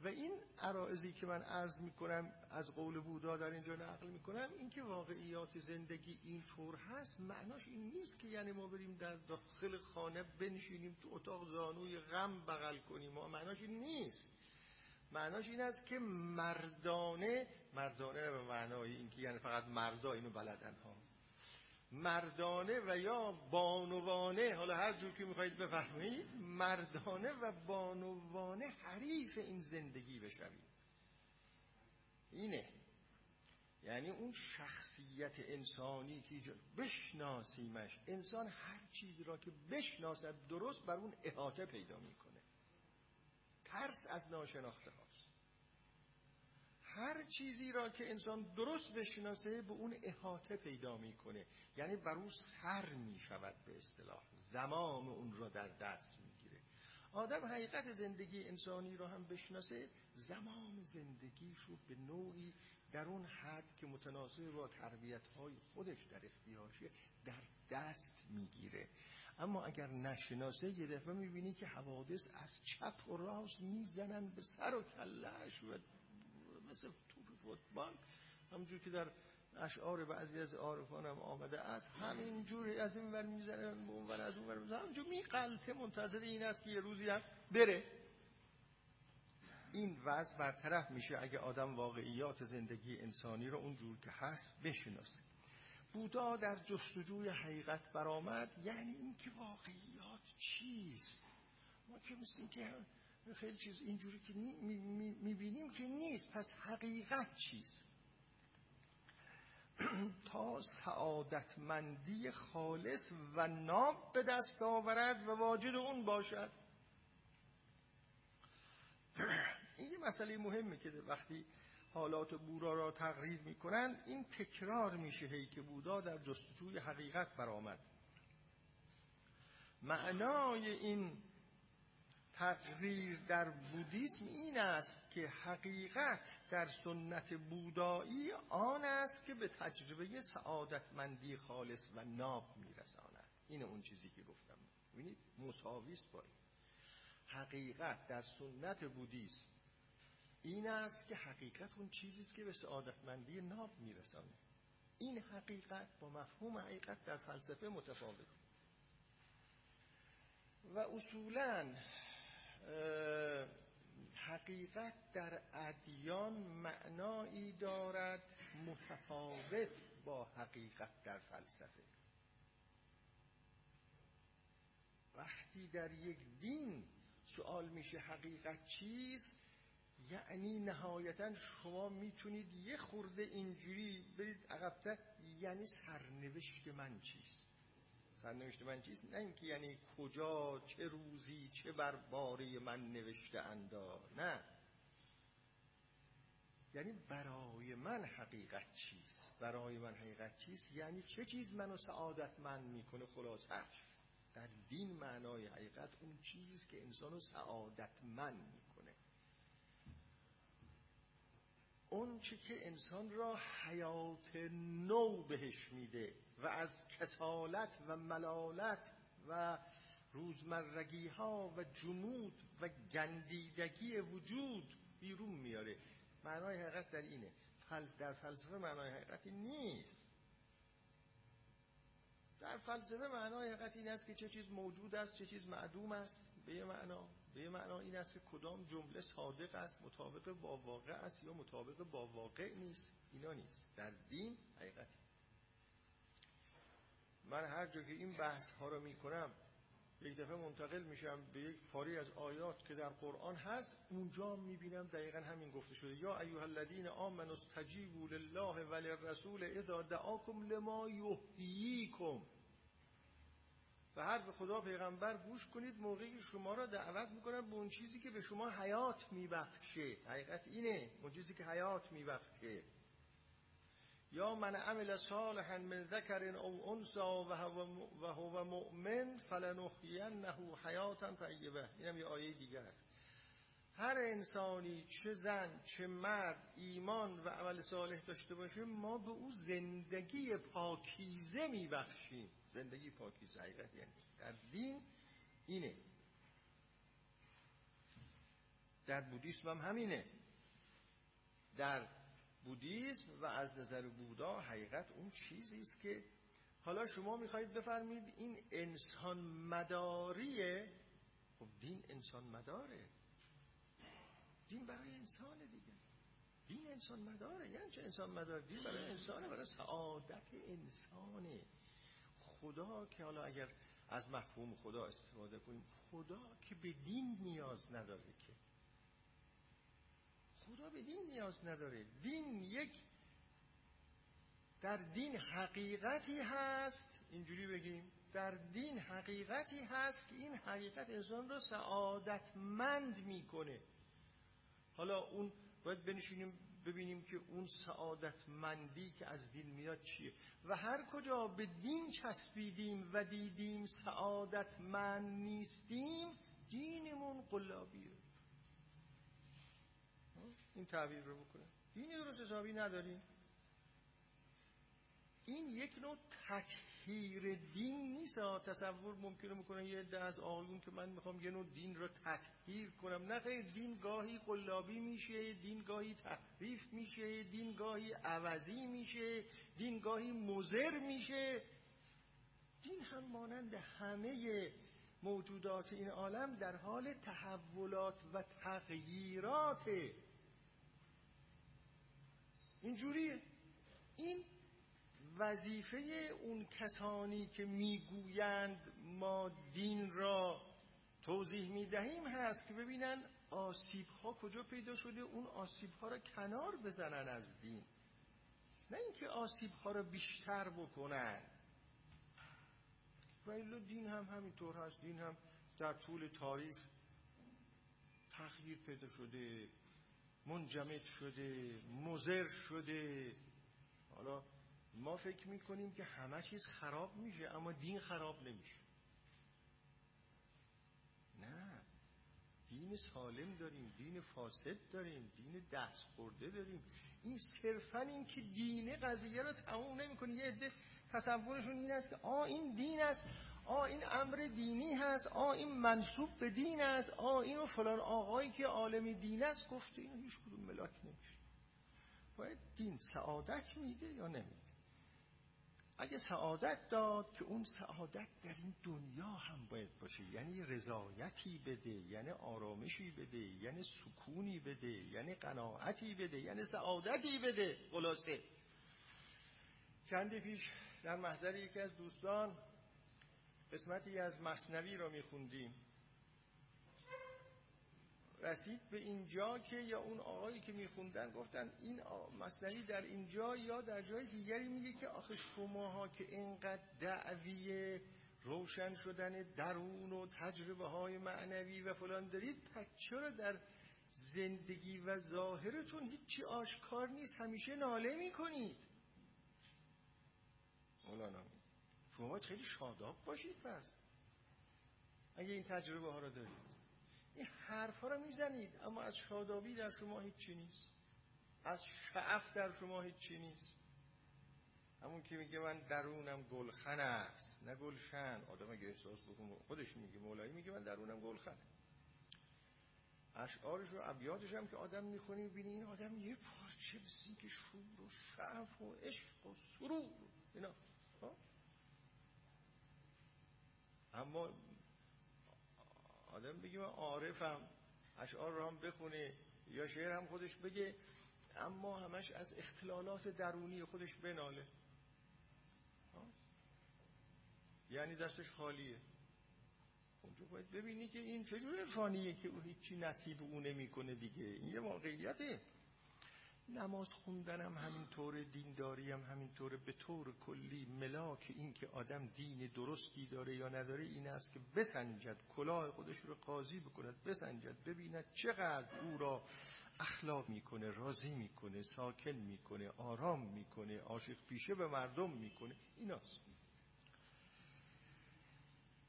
و این عرائضی که من عرض میکنم از قول بودا در اینجا نقل میکنم، این که واقعیات زندگی اینطور هست معناش این نیست که یعنی ما بریم در داخل خانه بنشینیم تو اتاق زانوی غم بغل کنیم، معناش این نیست. معناش این است که مردانه به معنای این که یعنی فقط مردا اینو بلدن ها، مردانه و یا بانوانه، حالا هر جور که میخواید بفهمید، مردانه و بانوانه حریف این زندگی بشوید. اینه یعنی اون شخصیت انسانی که بشناسیمش. انسان هر چیز را که بشناسد درست بر اون احاطه پیدا میکنه. ترس از ناشناخته هاست. هر چیزی را که انسان درست بشناسه به اون احاطه پیدا میکنه، یعنی بر اون سر میشود، به اصطلاح زمام اون را در دست میگیره. آدم حقیقت زندگی انسانی را هم بشناسه، زمام زندگیش رو به نوعی در اون حد که متناسب با تربیت‌های خودش در اختیارشه در دست میگیره. اما اگر نشناسه یه دفعه میبینی که حوادث از چپ و راست میزنن به سر و کله‌اش و مثل توپ فوتبال، همونجور که در اشعار بعضی از عارفان هم آمده است، همینجوری از این ور میزنن به اون ور، از اون ور میزنن، همونجوری میغلطه، منتظر این است که یه روزی هم بره. این وضع برطرف میشه اگه آدم واقعیات زندگی انسانی رو اونجور که هست بشناسه. بودا در جستجوی حقیقت برآمد، یعنی این که واقعیات چیست. ما که مثل این که خیلی چیز اینجوری که میبینیم که نیست. پس حقیقت چیست؟ تا سعادتمندی خالص و ناب به دست آورد و واجد اون باشد. این یه مسئله مهمه که وقتی حالات بورا را تقریر میکنن این تکرار میشه، هی که بودا در جستجوی حقیقت برآمد. معنای این تقریر در بودیسم این است که حقیقت در سنت بودایی آن است که به تجربه سعادتمندی خالص و ناب میرساند. این اون چیزی که گفتم، ببینید مساویست با این. حقیقت در سنت بودیسم این است که حقیقت اون چیزی است که به سعادتمندی ناب میرسانه. این حقیقت با مفهوم حقیقت در فلسفه متفاوته و اصولاً حقیقت در ادیان معنایی دارد متفاوت با حقیقت در فلسفه. وقتی در یک دین سوال میشه حقیقت چیست، یعنی نهایتاً شما میتونید یه خورده اینجوری برید عقب‌تر، یعنی سرنوشت من چیست. سرنوشت من چیست؟ نه اینکه یعنی کجا، چه روزی، چه بر باره من نوشته اندا، نه، یعنی برای من حقیقت چیست. برای من حقیقت چیست یعنی چه چیز منو سعادتمند میکنه. خلاصه در دین معنای حقیقت اون چیز که انسانو سعادتمند میکنه، اون چی که انسان را حیات نو بهش میده و از کسالت و ملالت و روزمرگی ها و جمود و گندیدگی وجود بیرون میاره. معنای حقیقت در اینه. در فلسفه معنای حقیقت نیست. در فلسفه معنای حقیقت این است که چه چیز موجود است، چه چیز معدوم است. به معنا این است که کدام جمله صادق است، مطابق با واقع است یا مطابق با واقع نیست. اینا نیست در دین حقیقت. من هر جا که این بحث ها رو می کنم یک دفعه منتقل میشم به یک پاره از آیات که در قرآن هست، اونجا میبینم دقیقا همین گفته شده: یا ایها الذین آمنوا استجیبوا لله و للرسول اذا دعاکم لما یحییکم. و حرف خدا پیغمبر گوش کنید موقعی که شما را دعوت میکنن به اون چیزی که به شما حیات میبخشه. حقیقت اینه، اون چیزی که حیات میبخشه. یا من عمل صالحا من ذکر او انثى و هو مؤمن فلنحینه حیاتا طیبه. اینم یه آیه دیگه است. هر انسانی، چه زن چه مرد، ایمان و عمل صالح داشته باشه، ما به او زندگی پاکیزه میبخشیم. زندگی پاکیزه حقیقت یعنی در دین اینه، در بودیسم هم همینه. در بودیسم و از نظر بودا حقیقت اون چیزی است که حالا شما میخواید بفرمید این انسان مداریه. خب دین انسان مداره، دین برای انسانه دیگه. دین انسان مداره یعنی چه انسان مداره؟ دین برای انسانه، برای سعادت انسانه. خدا که حالا اگر از مفهوم خدا استفاده کنیم، خدا که به دین نیاز نداره، که خدا به دین نیاز نداره. دین یک، در دین حقیقتی هست، اینجوری بگیم در دین حقیقتی هست که این حقیقت انسان را سعادتمند میکنه. حالا اون باید بنشینیم ببینیم که اون سعادتمندی که از دین میاد چیه، و هر کجا به دین چسبیدیم و دیدیم سعادتمند نیستیم، دینمون قلابیه. این تعبیر رو بکنه، دینی درست حسابی نداریم. این یک نوع تطهیر دین نیست. تصور ممکنه میکنن یه عده از آقایون که من میخوام یه نوع دین رو تطهیر کنم. نه خیر، دین گاهی قلابی میشه، دین گاهی تحریف میشه، دین گاهی عوضی میشه، دین گاهی مضر میشه. دین هم مانند همه موجودات این عالم در حال تحولات و تغییراته. اینجوریه. این وظیفه اون کسانی که میگویند ما دین را توضیح میدهیم هست که ببینن آسیب‌ها کجا پیدا شده، اون آسیب‌ها را کنار بزنن از دین، نه اینکه آسیب‌ها را بیشتر بکنن. ولی دین هم همینطور هست، دین هم در طول تاریخ تغییر پیدا شده، منجمد شده، مضر شده. حالا ما فکر میکنیم که همه چیز خراب میشه، اما دین خراب نمیشه. نه، دین سالم داریم، دین فاسد داریم، دین دست خورده داریم. این صرفا این که دین قضیه رو تموم نمیکنه. یه عده تصورشون این است که این دین است، این امر دینی هست، این منسوب به دین است، اینو فلان آقایی که عالم دین است گفته. اینو هیچ کدوم ملاک نمیشه. باید دین سعادت میده یا نمیده؟ اگه سعادت داد، که اون سعادت در این دنیا هم باید باشه، یعنی رضایتی بده، یعنی آرامشی بده، یعنی سکونی بده، یعنی قناعتی بده، یعنی سعادتی بده. خلاصه چند پیش در محضر یکی از دوستان قسمتی از مثنوی را میخوندیم، رسید به اینجا که یا اون آقایی که میخوندن گفتن این مثنوی در اینجا یا در جای دیگری میگه که آخه شماها که اینقدر دعوی روشن شدن درون و تجربه های معنوی و فلان دارید، پس چرا در زندگی و ظاهرتون هیچی آشکار نیست، همیشه ناله میکنید؟ مولانا میگه شما باید خیلی شاداب باشید پس، اگه این تجربه ها رو دارید. این حرفا رو میزنید اما از شادابی در شما هیچی نیست، از شعف در شما هیچی نیست. همون که میگه من درونم گلخن است نه گلشن، آدم اگه احساس بکنه، خودش میگه، مولایی میگه من درونم گلخنه. اشعارش و ابیاتش هم که آدم میخونه میبینی این آدم یه پارچه بسین که شور و شعف و عشق و سرور اینا. اما آدم بگه من عارفم، اشعار رو هم بخونه یا شعر هم خودش بگه، اما همش از اختلالات درونی خودش بناله، یعنی دستش خالیه. اونجا باید ببینی که این چجور عرفانیه که او هیچی نصیب او نمیکنه دیگه. این یه واقعیته. نماز خوندنم همینطوره، دینداریم همینطوره، به طور کلی ملاک این که آدم دین درستی داره یا نداره این است که بسنجد، کلاه خودش رو قاضی بکند، بسنجد، ببیند چقدر او را اخلاق میکنه، راضی میکنه، ساکن میکنه، آرام میکنه، عاشق پیشه به مردم میکنه. ایناست.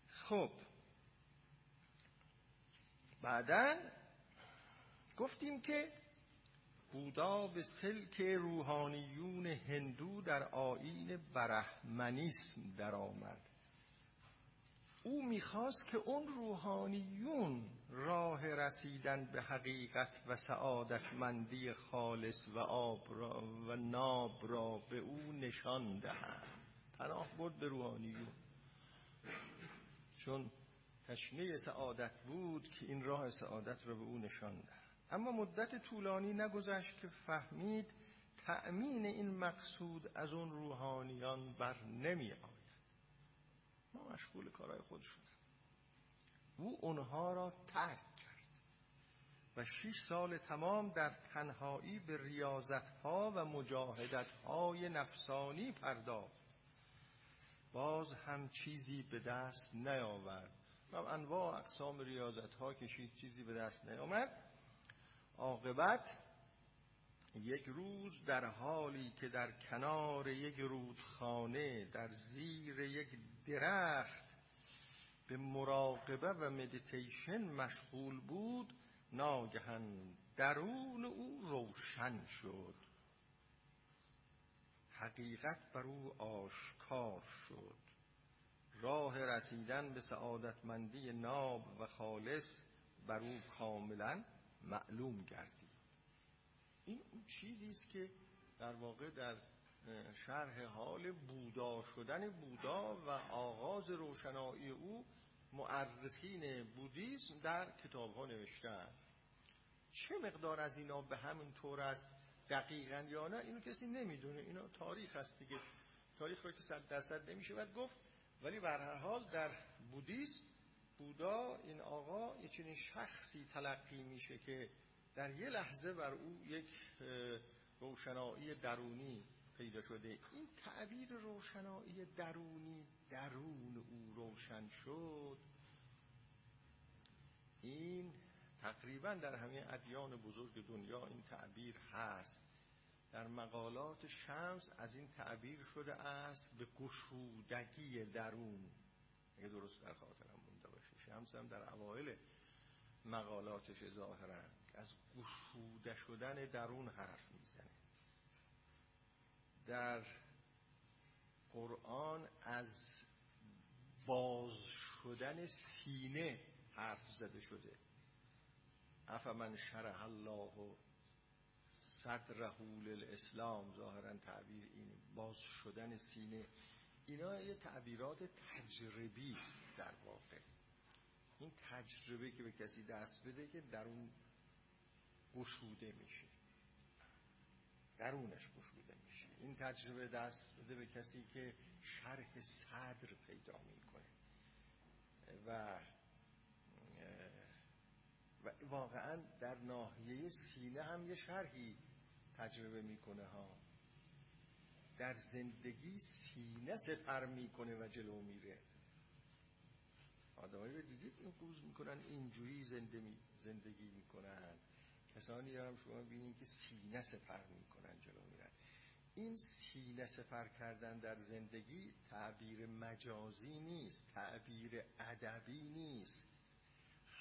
خب بعدن گفتیم که بودا به سلک روحانیون هندو در آیین برهمنیسم در آمد. او میخواست که اون روحانیون راه رسیدن به حقیقت و سعادتمندی خالص و آب را و ناب را به او نشان دهند. پناه برد به روحانیون، چون تشنه سعادت بود که این راه سعادت را به او نشان دهند. اما مدت طولانی نگذشت که فهمید تأمین این مقصود از اون روحانیان بر نمی آید. ما مشغول کارهای خودشونم. او اونها را ترک کرد و 6 سال تمام در تنهایی به ریاضتها و مجاهدتهای نفسانی پرداخت. باز هم چیزی به دست نیاورد. و انواع اقسام ریاضتها کشید، چیزی به دست نیامد. عاقبت یک روز در حالی که در کنار یک رودخانه در زیر یک درخت به مراقبه و مدیتیشن مشغول بود، ناگهاً درون او روشن شد، حقیقت بر او آشکار شد. راه رسیدن به سعادتمندی ناب و خالص بر او کاملاً معلوم گردید. این اون چیزی است که در واقع در شرح حال بودا شدن بودا و آغاز روشنایی او مورخین بودیسم در کتاب‌ها نوشتند. چه مقدار از اینا به همین طور است دقیقاً یا نه اینو کسی نمیدونه. اینا تاریخ هست دیگه، تاریخ رو که 100% نمیشه بعد گفت. ولی به هر حال در بودیسم بودا این آقا یه چنین شخصی تلقی میشه که در یه لحظه بر او یک روشنایی درونی پیدا شده. این تعبیر روشنایی درونی، درون او روشن شد، این تقریبا در همه ادیان بزرگ دنیا این تعبیر هست. در مقالات شمس از این تعبیر شده است به گشودگی درون، اگه درست در خاطرم مونده باشه. شمس هم در اوائل مقالاتش ظاهرا از گشوده شدن درون حرف میزنه. در قرآن از باز شدن سینه حرف زده شده. افمن شرح الله صدره للاسلام، ظاهرا تعبیر اینه، باز شدن سینه. اینا یه تعبیرات تجربی است در واقع. این تجربه که به کسی دست بده که درون گشوده میشه، درونش گشوده میشه. این تجربه دست بده به کسی که شرح صدر پیدا میکنه و واقعا در ناحیه سینه هم یه شرحی تجربه میکنه ها. در زندگی سینه سفر میکنه و جلو میره. آدمایی رو دیدید این کوز میکنن، اینجوری زندگی میکنن. کسانی هم شما ببینید که سینه سفر میکنن، جلو میرن. این سینه سفر کردن در زندگی تعبیر مجازی نیست، تعبیر ادبی نیست.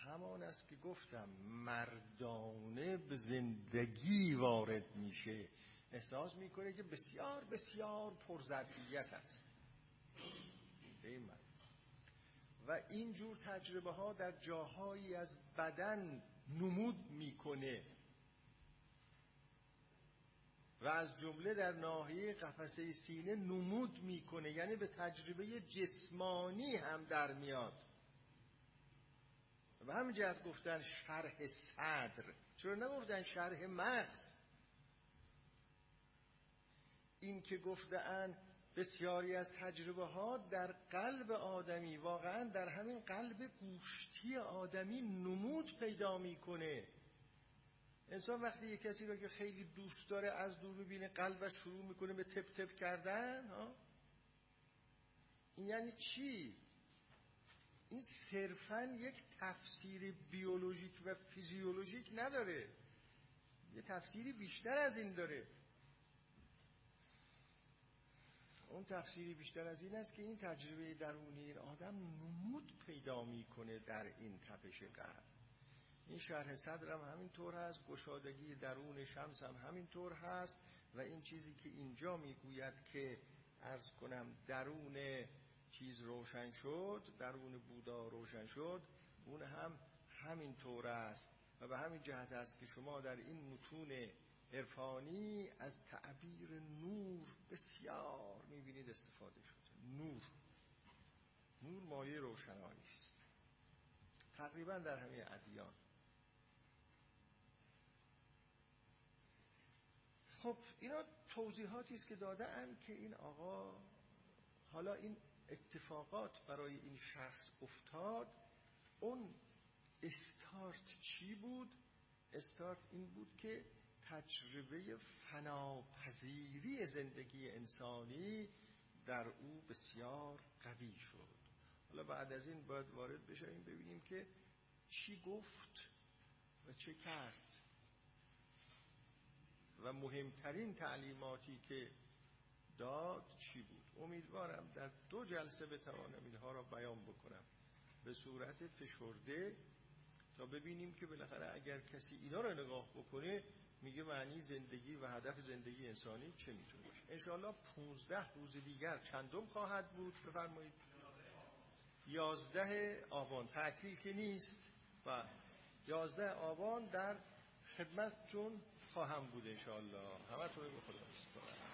همان است که گفتم مردانه به زندگی وارد میشه. احساس میکنه که بسیار بسیار پرظرفیت است. و این جور تجربه ها در جاهایی از بدن نمود میکنه و از جمله در ناحیه قفسه سینه نمود میکنه، یعنی به تجربه جسمانی هم در میاد. و همین جهت گفتن شرح صدر، چرا نگفتن شرح مغز؟ این که گفتن بسیاری از تجربه ها در قلب آدمی، واقعا در همین قلب گوشتی آدمی نمود پیدا میکنه. انسان وقتی یک کسی را که خیلی دوست داره از دور ببینه، قلبش شروع میکنه به تپ تپ کردن. این یعنی چی؟ این صرفا یک تفسیر بیولوژیک و فیزیولوژیک نداره، یه تفسیری بیشتر از این داره. اون تفسیری بیشتر از این است که این تجربه درونی این آدم نمود پیدا میکنه در این تپش قلب. این شرح صدر هم همینطور هست، گشادگی درون شمس هم همینطور هست. و این چیزی که اینجا میگوید که عرض کنم درون چیز روشن شد، درون بودا روشن شد، اون هم همینطور است. و به همین جهت است که شما در این متون عرفانی از تعبیر نور بسیار میبینید استفاده شده. نور مایه روشنایی است، تقریبا در همه ادیان. خب اینا توضیحاتی است که دادم که این آقا حالا این اتفاقات برای این شخص افتاد. اون استارت چی بود؟ استارت این بود که تجربه فناپذیری زندگی انسانی در او بسیار قوی شد. حالا بعد از این باید وارد بشیم ببینیم که چی گفت و چه کرد و مهمترین تعلیماتی که داد چی بود. امیدوارم در 2 جلسه بتوانم اینها را بیان بکنم به صورت فشرده، تا ببینیم که بالاخره اگر کسی اینا را نگاه بکنه میگه معنی زندگی و هدف زندگی انسانی چه میتونه باشه. انشاءالله 15 روز دیگر چندم خواهد بود؟ بفرمایید. 11 آبان. تعطیل که نیست و 11 آبان در خدمتتون خواهم بود انشاءالله. همه تونه به خدا.